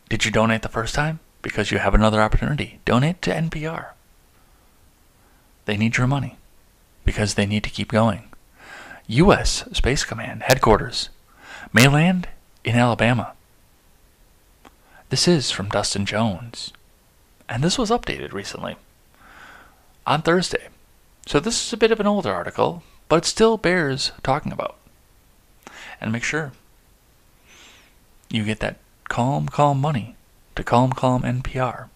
Did you donate the first time? Because you have another opportunity. Donate to NPR. They need your money because they need to keep going. U.S. Space Command headquarters may land in Alabama. This is from Dustin Jones. And this was updated recently on Thursday. So this is a bit of an older article, but it still bears talking about. And make sure you get that calm, calm money to calm, calm NPR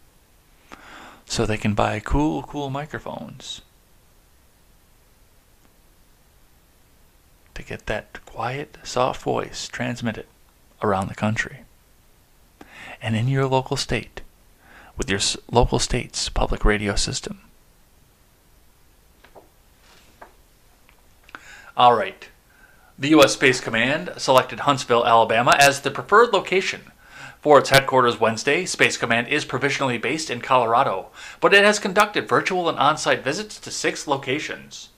so they can buy cool, cool microphones to get that quiet, soft voice transmitted around the country and in your local state with your local state's public radio system. All right. The U.S. Space Command selected Huntsville, Alabama as the preferred location for its headquarters Wednesday. Space Command is provisionally based in Colorado, but it has conducted virtual and on-site visits to 6 locations.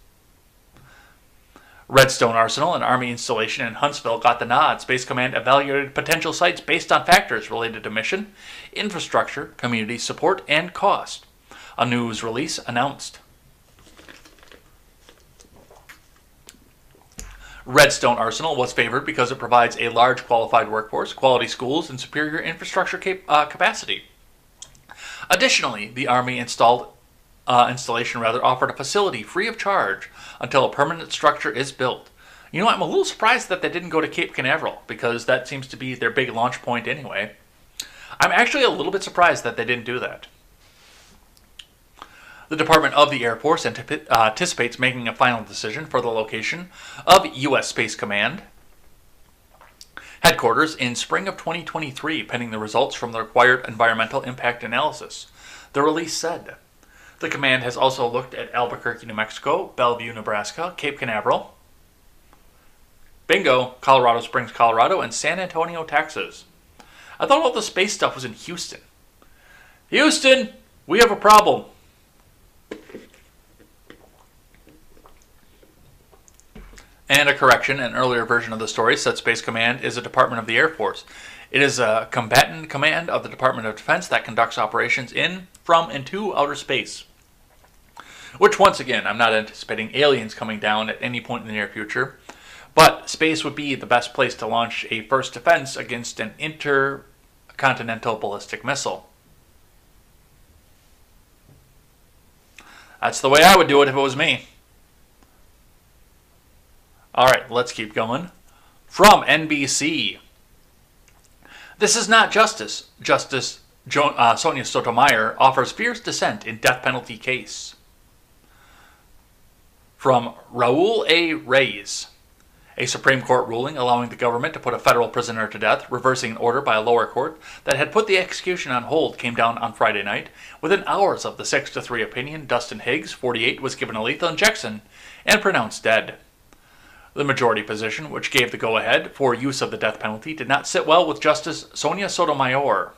Redstone Arsenal, an Army installation in Huntsville, got the nod. Space Command evaluated potential sites based on factors related to mission, infrastructure, community support, and cost, a news release announced. Redstone Arsenal was favored because it provides a large qualified workforce, quality schools, and superior infrastructure capacity. Additionally, the Army installation offered a facility free of charge until a permanent structure is built. You know, I'm a little surprised that they didn't go to Cape Canaveral because that seems to be their big launch point anyway. I'm actually a little bit surprised that they didn't do that. The Department of the Air Force anticipates making a final decision for the location of U.S. Space Command headquarters in spring of 2023, pending the results from the required environmental impact analysis, the release said. The command has also looked at Albuquerque, New Mexico, Bellevue, Nebraska, Cape Canaveral, bingo, Colorado Springs, Colorado, and San Antonio, Texas. I thought all the space stuff was in Houston. Houston, we have a problem. And a correction, an earlier version of the story said Space Command is a Department of the Air Force. It is a combatant command of the Department of Defense that conducts operations in, from, and to outer space. Which, once again, I'm not anticipating aliens coming down at any point in the near future, but space would be the best place to launch a first defense against an intercontinental ballistic missile. That's the way I would do it if it was me. All right, let's keep going. From NBC. This is not justice. Justice Sonia Sotomayor offers fierce dissent in death penalty case. From Raul A. Reyes. A Supreme Court ruling allowing the government to put a federal prisoner to death, reversing an order by a lower court that had put the execution on hold, came down on Friday night. Within hours of the 6-3 opinion, Dustin Higgs, 48, was given a lethal injection and pronounced dead. The majority position, which gave the go-ahead for use of the death penalty, did not sit well with Justice Sonia Sotomayor.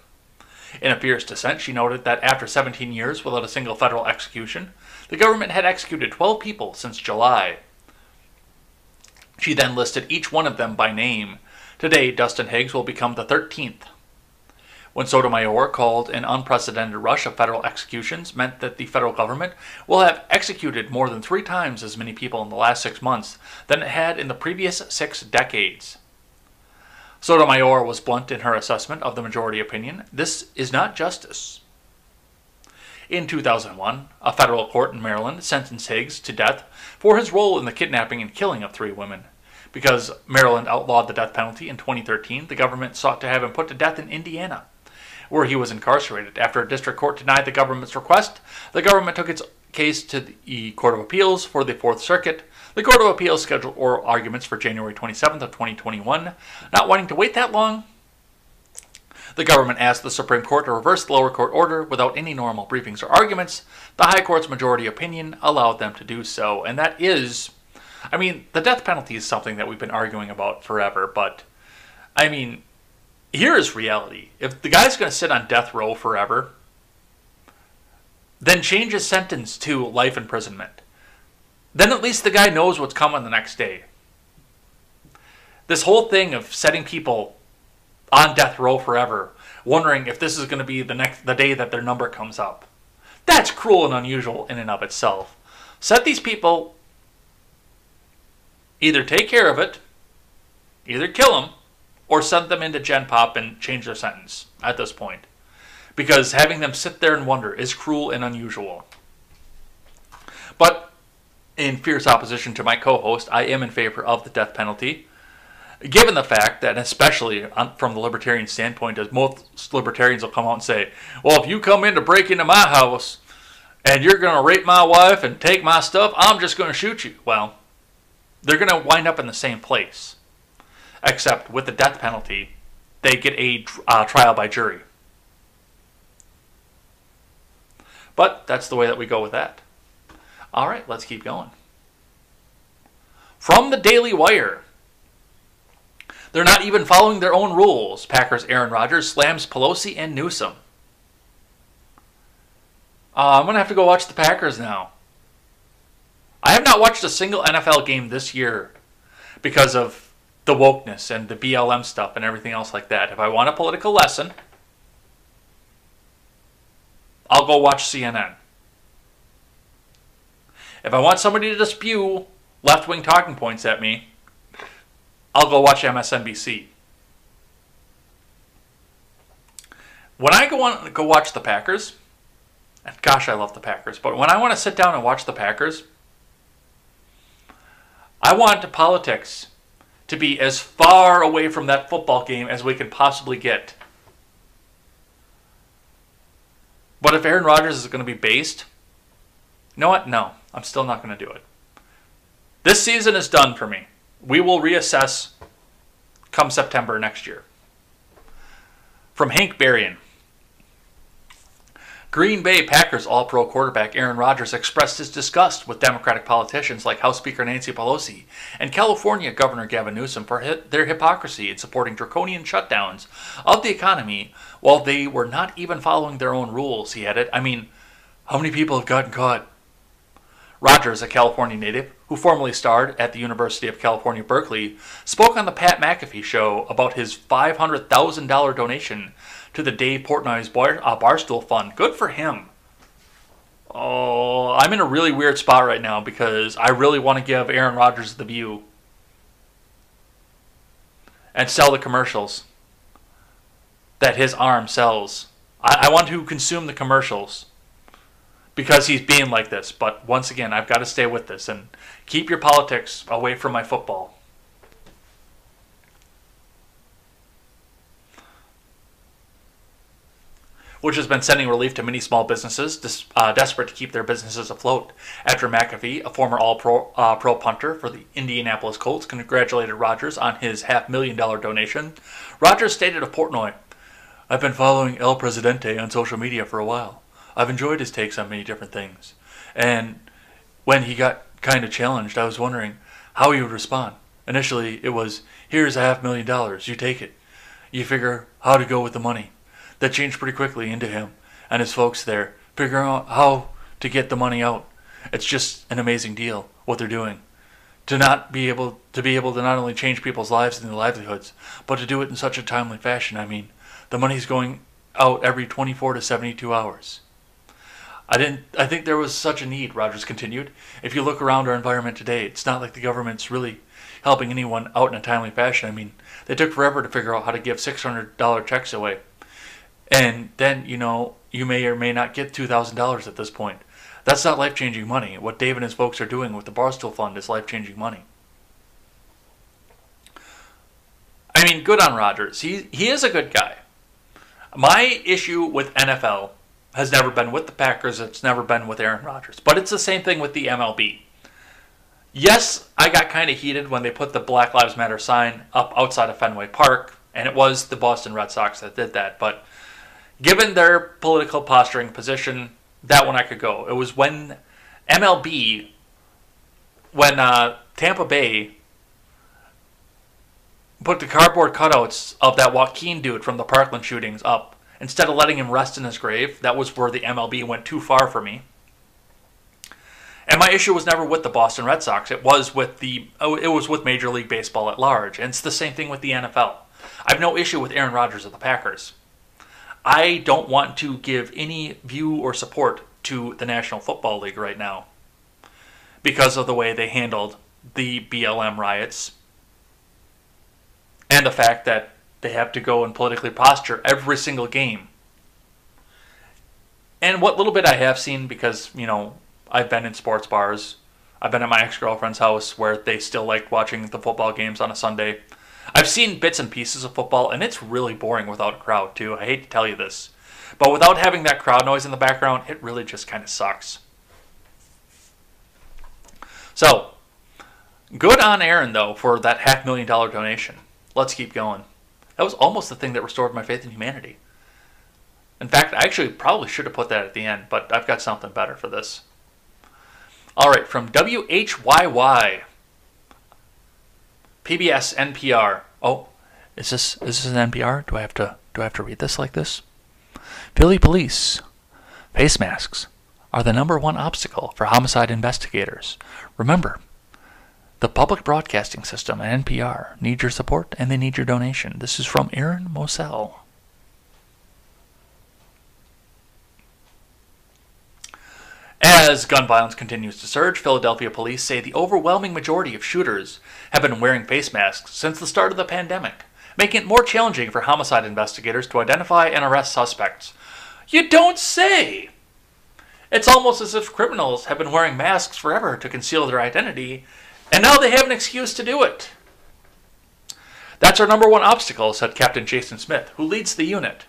In a fierce dissent, she noted that after 17 years without a single federal execution, the government had executed 12 people since July. She then listed each one of them by name. Today, Dustin Higgs will become the 13th. When Sotomayor called an unprecedented rush of federal executions meant that the federal government will have executed more than 3 times as many people in the last 6 months than it had in the previous 6 decades. Sotomayor was blunt in her assessment of the majority opinion. This is not justice. In 2001, a federal court in Maryland sentenced Higgs to death for his role in the kidnapping and killing of 3 women. Because Maryland outlawed the death penalty in 2013, the government sought to have him put to death in Indiana, where he was incarcerated. After a district court denied the government's request, the government took its case to the Court of Appeals for the Fourth Circuit. The Court of Appeals scheduled oral arguments for January 27th of 2021. Not wanting to wait that long, the government asked the Supreme Court to reverse the lower court order without any normal briefings or arguments. The High Court's majority opinion allowed them to do so. And that is, I mean, the death penalty is something that we've been arguing about forever, but, I mean, here is reality. If the guy's going to sit on death row forever, then change his sentence to life imprisonment. Then at least the guy knows what's coming the next day. This whole thing of setting people on death row forever, wondering if this is going to be the day that their number comes up. That's cruel and unusual in and of itself. Set these people, either take care of it, either kill them, or send them into Gen Pop and change their sentence at this point. Because having them sit there and wonder is cruel and unusual. But in fierce opposition to my co-host, I am in favor of the death penalty. Given the fact that, especially from the libertarian standpoint, as most libertarians will come out and say, well, if you come in to break into my house and you're going to rape my wife and take my stuff, I'm just going to shoot you. Well, they're going to wind up in the same place. Except with the death penalty, they get a trial by jury. But that's the way that we go with that. All right, let's keep going. From the Daily Wire. They're not even following their own rules. Packers' Aaron Rodgers slams Pelosi and Newsom. I'm going to have to go watch the Packers now. I have not watched a single NFL game this year because of the wokeness and the BLM stuff and everything else like that. If I want a political lesson, I'll go watch CNN. If I want somebody to spew left-wing talking points at me, I'll go watch MSNBC. When I go watch the Packers, and gosh, I love the Packers, but when I want to sit down and watch the Packers, I want politics to be as far away from that football game as we can possibly get. But if Aaron Rodgers is going to be based, you know what? No, I'm still not going to do it. This season is done for me. We will reassess come September next year. From Hank Berrien. Green Bay Packers All-Pro quarterback Aaron Rodgers expressed his disgust with Democratic politicians like House Speaker Nancy Pelosi and California Governor Gavin Newsom for their hypocrisy in supporting draconian shutdowns of the economy while they were not even following their own rules, he added. I mean, how many people have gotten caught? Rodgers, a California native who formerly starred at the University of California, Berkeley, spoke on the Pat McAfee show about his $500,000 donation to the Dave Portnoy's Barstool Fund. Good for him. Oh, I'm in a really weird spot right now because I really want to give Aaron Rodgers the view and sell the commercials that his arm sells. I want to consume the commercials. Because he's being like this. But once again, I've got to stay with this. And keep your politics away from my football. Which has been sending relief to many small businesses desperate to keep their businesses afloat. After McAfee, a former all-pro punter for the Indianapolis Colts, congratulated Rodgers on his $500,000 donation. Rodgers stated of Portnoy, I've been following El Presidente on social media for a while. I've enjoyed his takes on many different things. And when he got kind of challenged, I was wondering how he would respond. Initially, it was, here's $500,000. You take it. You figure how to go with the money. That changed pretty quickly into him and his folks there, figuring out how to get the money out. It's just an amazing deal, what they're doing. To not be able to not only change people's lives and their livelihoods, but to do it in such a timely fashion. I mean, the money's going out every 24 to 72 hours. I think there was such a need, Rodgers continued. If you look around our environment today, it's not like the government's really helping anyone out in a timely fashion. I mean, they took forever to figure out how to give $600 checks away. And then, you know, you may or may not get $2,000 at this point. That's not life-changing money. What Dave and his folks are doing with the Barstool Fund is life-changing money. mean, good on Rodgers. He is a good guy. My issue with NFL has never been with the Packers. It's never been with Aaron Rodgers. But it's the same thing with the MLB. Yes, I got kind of heated when they put the Black Lives Matter sign up outside of Fenway Park, and it was the Boston Red Sox that did that. But given their political posturing position, that one I could go. It was when MLB, when Tampa Bay put the cardboard cutouts of that Joaquin dude from the Parkland shootings up, instead of letting him rest in his grave. That was where the MLB went too far for me. And my issue was never with the Boston Red Sox. It was with Major League Baseball at large. And it's the same thing with the NFL. I have no issue with Aaron Rodgers of the Packers. I don't want to give any view or support to the National Football League right now because of the way they handled the BLM riots and the fact that they have to go and politically posture every single game. And what little bit I have seen, because, you know, I've been in sports bars. I've been at my ex-girlfriend's house where they still liked watching the football games on a Sunday. I've seen bits and pieces of football, and it's really boring without a crowd, too. I hate to tell you this. But without having that crowd noise in the background, it really just kind of sucks. So, good on Aaron, though, for that $500,000 donation. Let's keep going. That was almost the thing that restored my faith in humanity. In fact, I actually probably should have put that at the end, but I've got something better for this. All right, from WHYY, PBS NPR. Oh, is this an NPR? Do I have to read this like this? Philly police: face masks are the #1 obstacle for homicide investigators. Remember, the public broadcasting system and NPR need your support, and they need your donation. This is from Aaron Mosel. As gun violence continues to surge, Philadelphia police say the overwhelming majority of shooters have been wearing face masks since the start of the pandemic, making it more challenging for homicide investigators to identify and arrest suspects. You don't say! It's almost as if criminals have been wearing masks forever to conceal their identity, and now they have an excuse to do it. That's our #1 obstacle, said Captain Jason Smith, who leads the unit.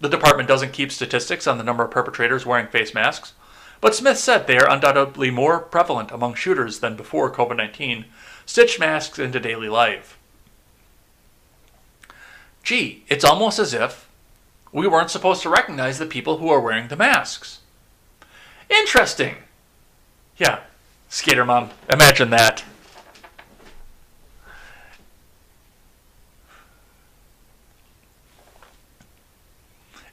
The department doesn't keep statistics on the number of perpetrators wearing face masks, but Smith said they are undoubtedly more prevalent among shooters than before COVID-19 stitched masks into daily life. Gee, it's almost as if we weren't supposed to recognize the people who are wearing the masks. Interesting. Yeah, Skater Mom, imagine that.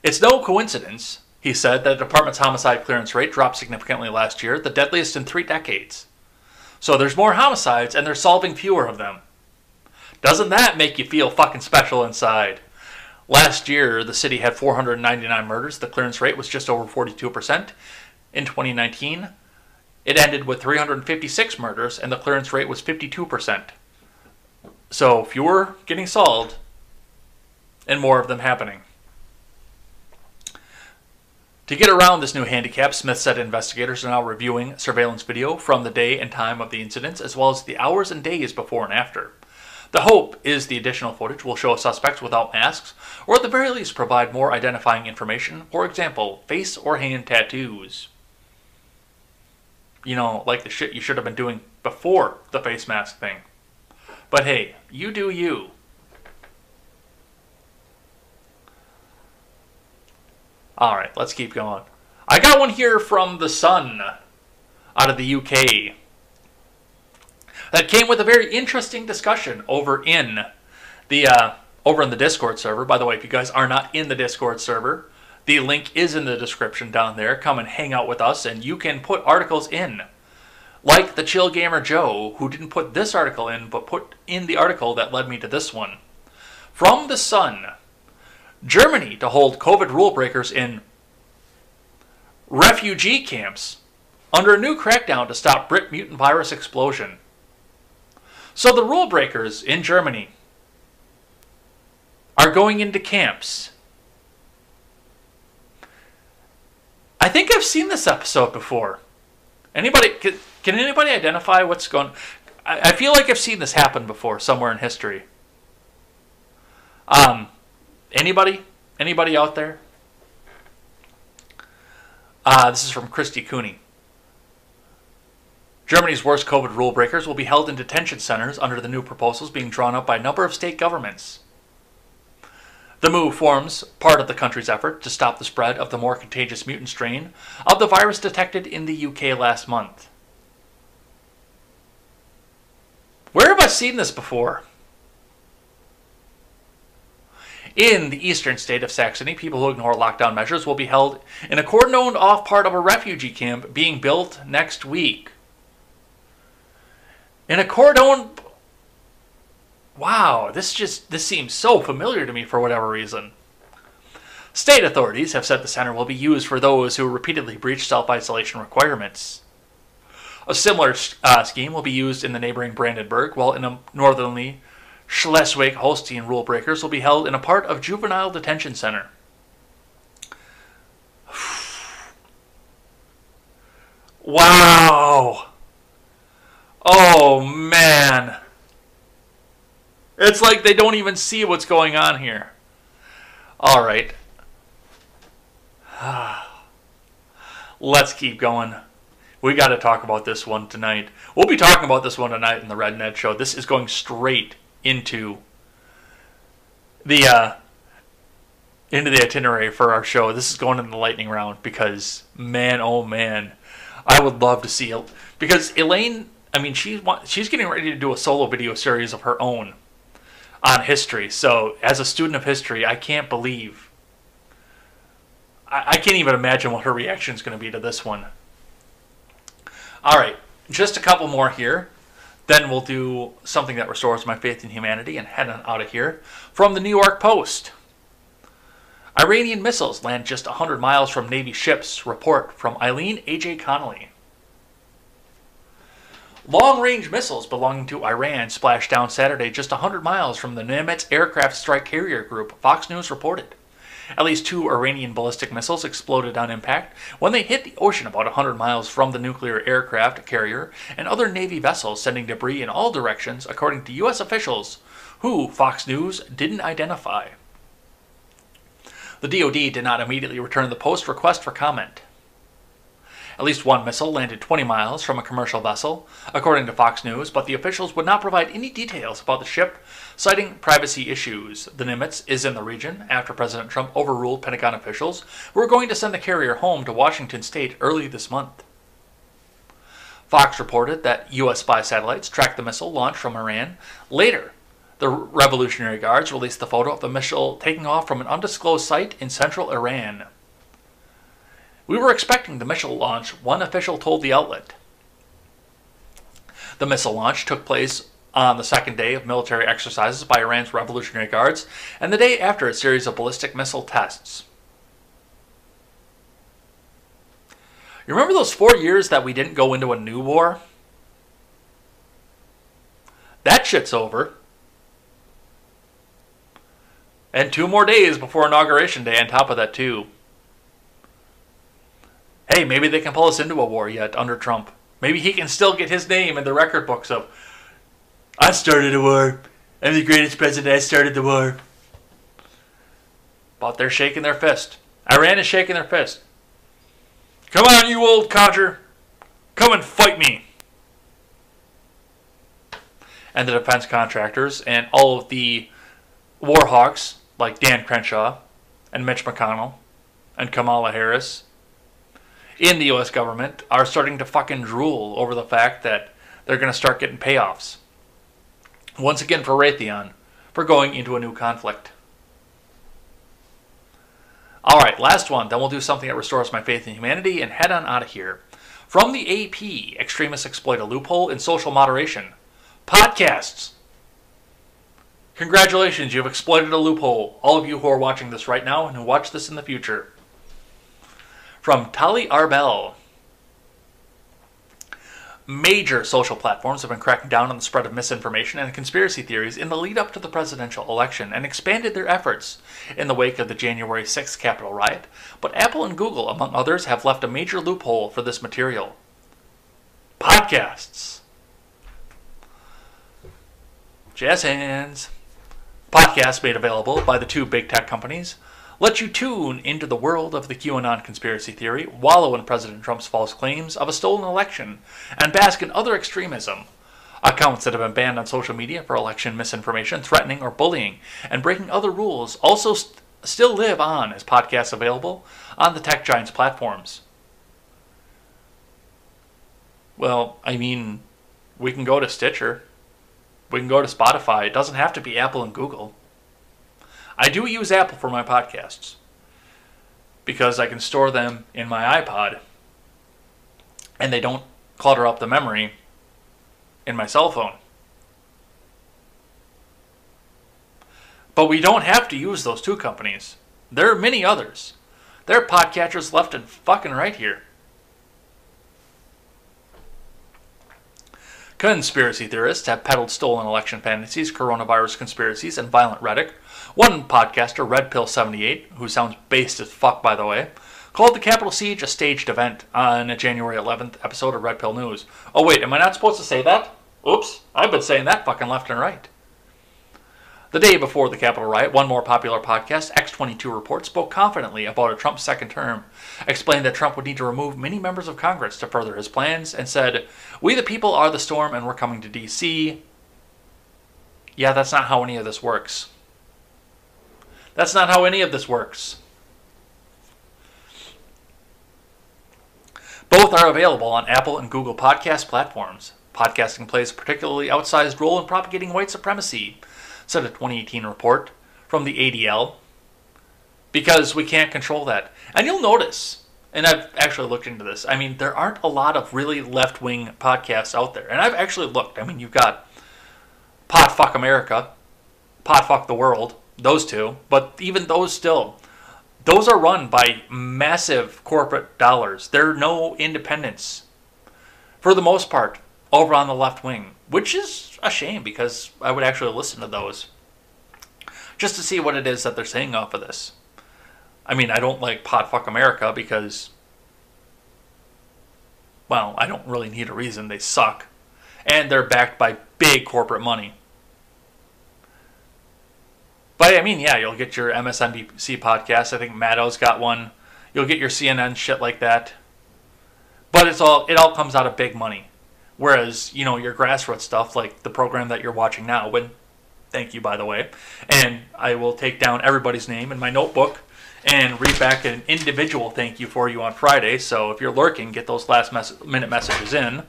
It's no coincidence, he said, that the department's homicide clearance rate dropped significantly last year, the deadliest in 3 decades. So there's more homicides, and they're solving fewer of them. Doesn't that make you feel fucking special inside? Last year, the city had 499 murders. The clearance rate was just over 42%. In 2019, it ended with 356 murders, and the clearance rate was 52%. So fewer getting solved, and more of them happening. To get around this new handicap, Smith said investigators are now reviewing surveillance video from the day and time of the incidents, as well as the hours and days before and after. The hope is the additional footage will show suspects without masks, or at the very least provide more identifying information, for example, face or hand tattoos. You know, like the shit you should have been doing before the face mask thing. But hey, you do you. All right, let's keep going. I got one here from The Sun out of the UK that came with a very interesting discussion over in the Discord server. By the way, if you guys are not in the Discord server, the link is in the description down there. Come and hang out with us, and you can put articles in. Like the Chill Gamer Joe, who didn't put this article in, but put in the article that led me to this one. From The Sun: Germany to hold COVID rule breakers in refugee camps under a new crackdown to stop Brit mutant virus explosion. So the rule breakers in Germany are going into camps. I think I've seen this episode before. Anybody? Can anybody identify what's going on? I feel like I've seen this happen before somewhere in history. Anybody out there? This is from Christy Cooney. Germany's worst COVID rule breakers will be held in detention centers under the new proposals being drawn up by a number of state governments. The move forms part of the country's effort to stop the spread of the more contagious mutant strain of the virus detected in the UK last month. Where have I seen this before? In the eastern state of Saxony, people who ignore lockdown measures will be held in a cordoned-off part of a refugee camp being built next week. In a cordon... Wow, this seems so familiar to me for whatever reason. State authorities have said the center will be used for those who repeatedly breach self-isolation requirements. A similar scheme will be used in the neighboring Brandenburg, while in a northerly Schleswig-Holstein, rule breakers will be held in a part of juvenile detention center. Wow. Oh, man. It's like they don't even see what's going on here. All right. Let's keep going. We got to talk about this one tonight. We'll be talking about this one tonight in the RedNet show. This is going straight into the itinerary for our show. This is going in the lightning round because, man, oh, man, I would love to see it. Because Elaine... I mean, she's getting ready to do a solo video series of her own on history. So, as a student of history, I can't believe... I can't even imagine what her reaction is going to be to this one. All right, just a couple more here. Then we'll do something that restores my faith in humanity and head on out of here. From the New York Post. Iranian missiles land just 100 miles from Navy ships. Report from Eileen A.J. Connolly. Long-range missiles belonging to Iran splashed down Saturday just 100 miles from the Nimitz Aircraft Strike Carrier Group, Fox News reported. At least two Iranian ballistic missiles exploded on impact when they hit the ocean about 100 miles from the nuclear aircraft carrier and other Navy vessels, sending debris in all directions, according to U.S. officials, who Fox News didn't identify. The DoD did not immediately return the Post request for comment. At least one missile landed 20 miles from a commercial vessel, according to Fox News, but the officials would not provide any details about the ship, citing privacy issues. The Nimitz is in the region after President Trump overruled Pentagon officials who were going to send the carrier home to Washington State early this month. Fox reported that U.S. spy satellites tracked the missile launched from Iran. Later, the Revolutionary Guards released the photo of the missile taking off from an undisclosed site in central Iran. We were expecting the missile launch, one official told the outlet. The missile launch took place on the second day of military exercises by Iran's Revolutionary Guards and the day after a series of ballistic missile tests. You remember those 4 years that we didn't go into a new war? That shit's over. And 2 more days before Inauguration Day on top of that, too. Hey, maybe they can pull us into a war yet under Trump. Maybe he can still get his name in the record books of, I started a war. I'm the greatest president. I started the war. But they're shaking their fist. Iran is shaking their fist. Come on, you old codger. Come and fight me. And the defense contractors and all of the war hawks like Dan Crenshaw and Mitch McConnell and Kamala Harris in the U.S. government are starting to fucking drool over the fact that they're going to start getting payoffs. Once again for Raytheon, for going into a new conflict. All right, last one. Then we'll do something that restores my faith in humanity and head on out of here. From the AP, extremists exploit a loophole in social moderation. Podcasts. Congratulations, you've exploited a loophole. All of you who are watching this right now and who watch this in the future. From Tali Arbel. Major social platforms have been cracking down on the spread of misinformation and conspiracy theories in the lead-up to the presidential election and expanded their efforts in the wake of the January 6th Capitol riot, but Apple and Google, among others, have left a major loophole for this material. Podcasts. Jazz hands. Podcasts made available by the two big tech companies let you tune into the world of the QAnon conspiracy theory, wallow in President Trump's false claims of a stolen election, and bask in other extremism. Accounts that have been banned on social media for election misinformation, threatening, or bullying, and breaking other rules also still live on as podcasts available on the tech giants' platforms. Well, I mean, we can go to Stitcher. We can go to Spotify. It doesn't have to be Apple and Google. I do use Apple for my podcasts because I can store them in my iPod and they don't clutter up the memory in my cell phone. But we don't have to use those two companies. There are many others. There are podcatchers left and fucking right here. Conspiracy theorists have peddled stolen election fantasies, coronavirus conspiracies, and violent rhetoric. One podcaster, Red Pill 78, who sounds based as fuck by the way, called the Capitol siege a staged event on a January 11th episode of Red Pill News. Oh wait, am I not supposed to say that? Oops, I've been saying that fucking left and right. The day before the Capitol riot, one more popular podcast, X22 Report, spoke confidently about a Trump's second term, explained that Trump would need to remove many members of Congress to further his plans, and said, "We the people are the storm and we're coming to D.C. Yeah, that's not how any of this works. That's not how any of this works. Both are available on Apple and Google podcast platforms. Podcasting plays a particularly outsized role in propagating white supremacy, said a 2018 report from the ADL, because we can't control that. And you'll notice, and I've actually looked into this, I mean, there aren't a lot of really left-wing podcasts out there. And I've actually looked. I mean, you've got Podfuck America, Podfuck the World, those two. But even those still, those are run by massive corporate dollars. There are no independents, for the most part, over on the left wing, which is a shame because I would actually listen to those just to see what it is that they're saying off of this. I mean, I don't like Podfuck America because, well, I don't really need a reason. They suck. And they're backed by big corporate money. But, I mean, yeah, you'll get your MSNBC podcast. I think Maddow's got one. You'll get your CNN shit like that. But it all comes out of big money. Whereas, you know, your grassroots stuff, like the program that you're watching now, when, thank you, by the way, and I will take down everybody's name in my notebook and read back an individual thank you for you on Friday. So if you're lurking, get those last minute messages in.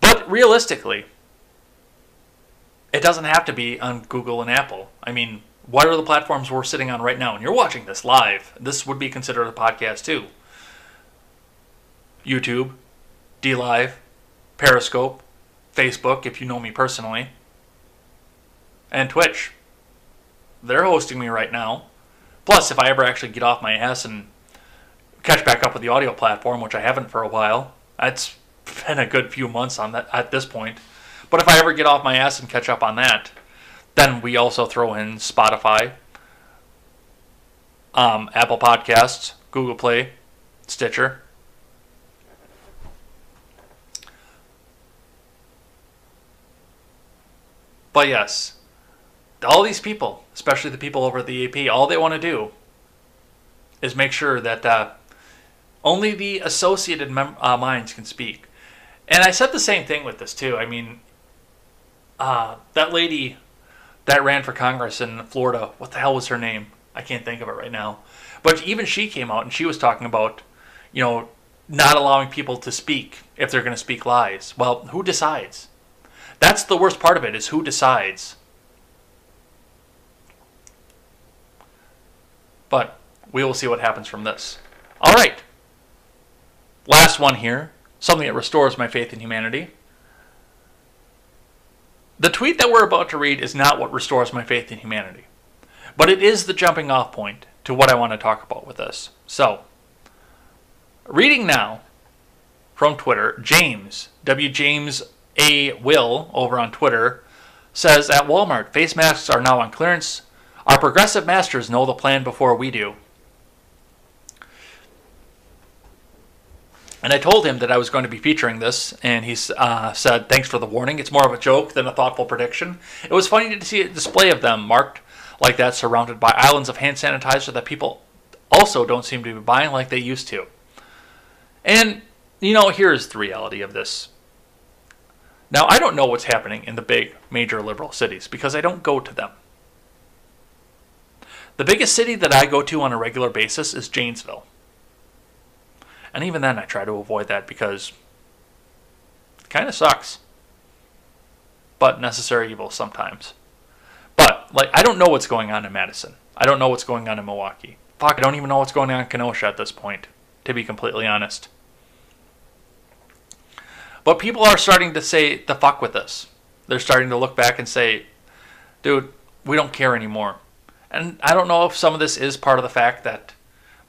But realistically, it doesn't have to be on Google and Apple. I mean, what are the platforms we're sitting on right now? And you're watching this live. This would be considered a podcast too. YouTube, DLive, Periscope, Facebook, if you know me personally, and Twitch. They're hosting me right now. Plus, if I ever actually get off my ass and catch back up with the audio platform, which I haven't for a while, it's been a good few months on that at this point. But if I ever get off my ass and catch up on that, then we also throw in Spotify, Apple Podcasts, Google Play, Stitcher. But yes, all these people, especially the people over at the AP, all they want to do is make sure that only the associated minds can speak. And I said the same thing with this too. I mean, that lady that ran for Congress in Florida, what the hell was her name? I can't think of it right now. But even she came out and she was talking about, you know, not allowing people to speak if they're going to speak lies. Well, who decides? That's the worst part of it, is who decides. But we will see what happens from this. All right. Last one here. Something that restores my faith in humanity. The tweet that we're about to read is not what restores my faith in humanity, but it is the jumping off point to what I want to talk about with this. So, reading now from Twitter, James, W. James A. Will, over on Twitter, says, at Walmart, face masks are now on clearance. Our progressive masters know the plan before we do. And I told him that I was going to be featuring this, and he said, "Thanks for the warning. It's more of a joke than a thoughtful prediction." It was funny to see a display of them marked like that, surrounded by islands of hand sanitizer that people also don't seem to be buying like they used to. And, you know, here's the reality of this. Now, I don't know what's happening in the big, major liberal cities because I don't go to them. The biggest city that I go to on a regular basis is Janesville. And even then, I try to avoid that because it kind of sucks. But necessary evil sometimes. But, like, I don't know what's going on in Madison. I don't know what's going on in Milwaukee. Fuck, I don't even know what's going on in Kenosha at this point, to be completely honest. But people are starting to say the fuck with this. They're starting to look back and say, dude, we don't care anymore. And I don't know if some of this is part of the fact that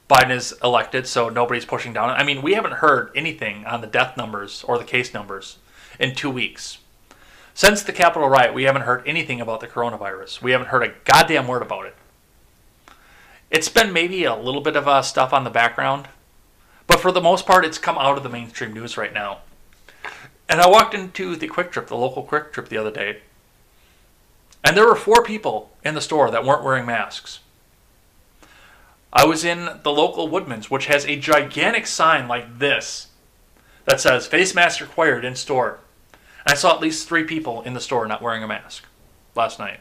Biden is elected, so nobody's pushing down. I mean, we haven't heard anything on the death numbers or the case numbers in 2 weeks. Since the Capitol riot, we haven't heard anything about the coronavirus. We haven't heard a goddamn word about it. It's been maybe a little bit of stuff on the background, but for the most part, it's come out of the mainstream news right now. And I walked into the Quick Trip, the local Quick Trip the other day, and there were 4 people in the store that weren't wearing masks. I was in the local Woodman's, which has a gigantic sign like this that says, "Face mask required in store." And I saw at least 3 people in the store not wearing a mask last night.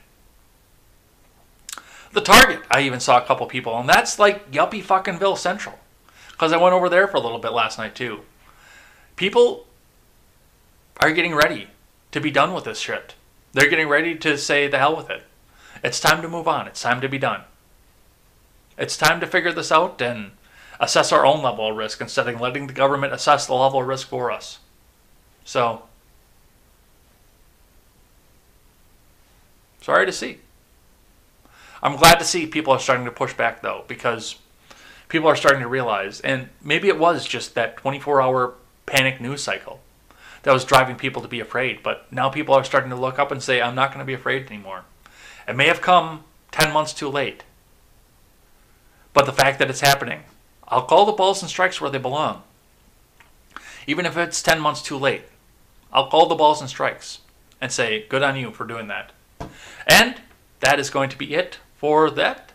The Target, I even saw a couple people, and that's like yuppie fucking Ville Central, because I went over there for a little bit last night too. People are getting ready to be done with this shit. They're getting ready to say the hell with it. It's time to move on. It's time to be done. It's time to figure this out and assess our own level of risk instead of letting the government assess the level of risk for us. So, sorry to see. I'm glad to see people are starting to push back, though, because people are starting to realize, and maybe it was just that 24-hour panic news cycle that was driving people to be afraid, but now people are starting to look up and say, I'm not going to be afraid anymore. It may have come 10 months too late, but the fact that it's happening, I'll call the balls and strikes where they belong. Even if it's 10 months too late, I'll call the balls and strikes and say, good on you for doing that. And that is going to be it for that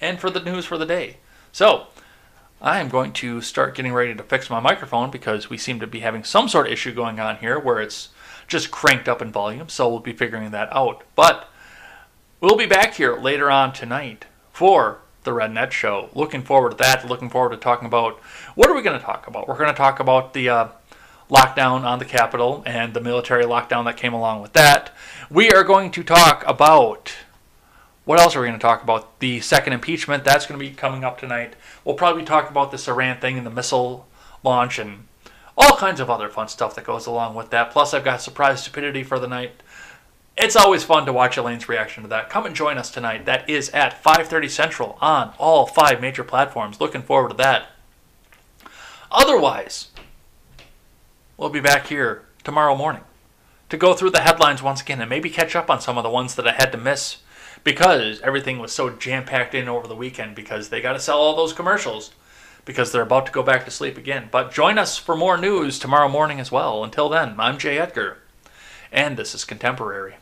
and for the news for the day. So I am going to start getting ready to fix my microphone because we seem to be having some sort of issue going on here where it's just cranked up in volume. So we'll be figuring that out. But we'll be back here later on tonight for the Rednet Show. Looking forward to that. Looking forward to talking about, what are we going to talk about? We're going to talk about the lockdown on the Capitol and the military lockdown that came along with that. We are going to talk about... what else are we going to talk about? The second impeachment, that's going to be coming up tonight. We'll probably talk about this Iran thing and the missile launch and all kinds of other fun stuff that goes along with that. Plus, I've got surprise stupidity for the night. It's always fun to watch Elaine's reaction to that. Come and join us tonight. That is at 5:30 Central on all 5 major platforms. Looking forward to that. Otherwise, we'll be back here tomorrow morning to go through the headlines once again and maybe catch up on some of the ones that I had to miss, because everything was so jam-packed in over the weekend because they got to sell all those commercials because they're about to go back to sleep again. But join us for more news tomorrow morning as well. Until then, I'm Jay Edgar, and this is Contemporary.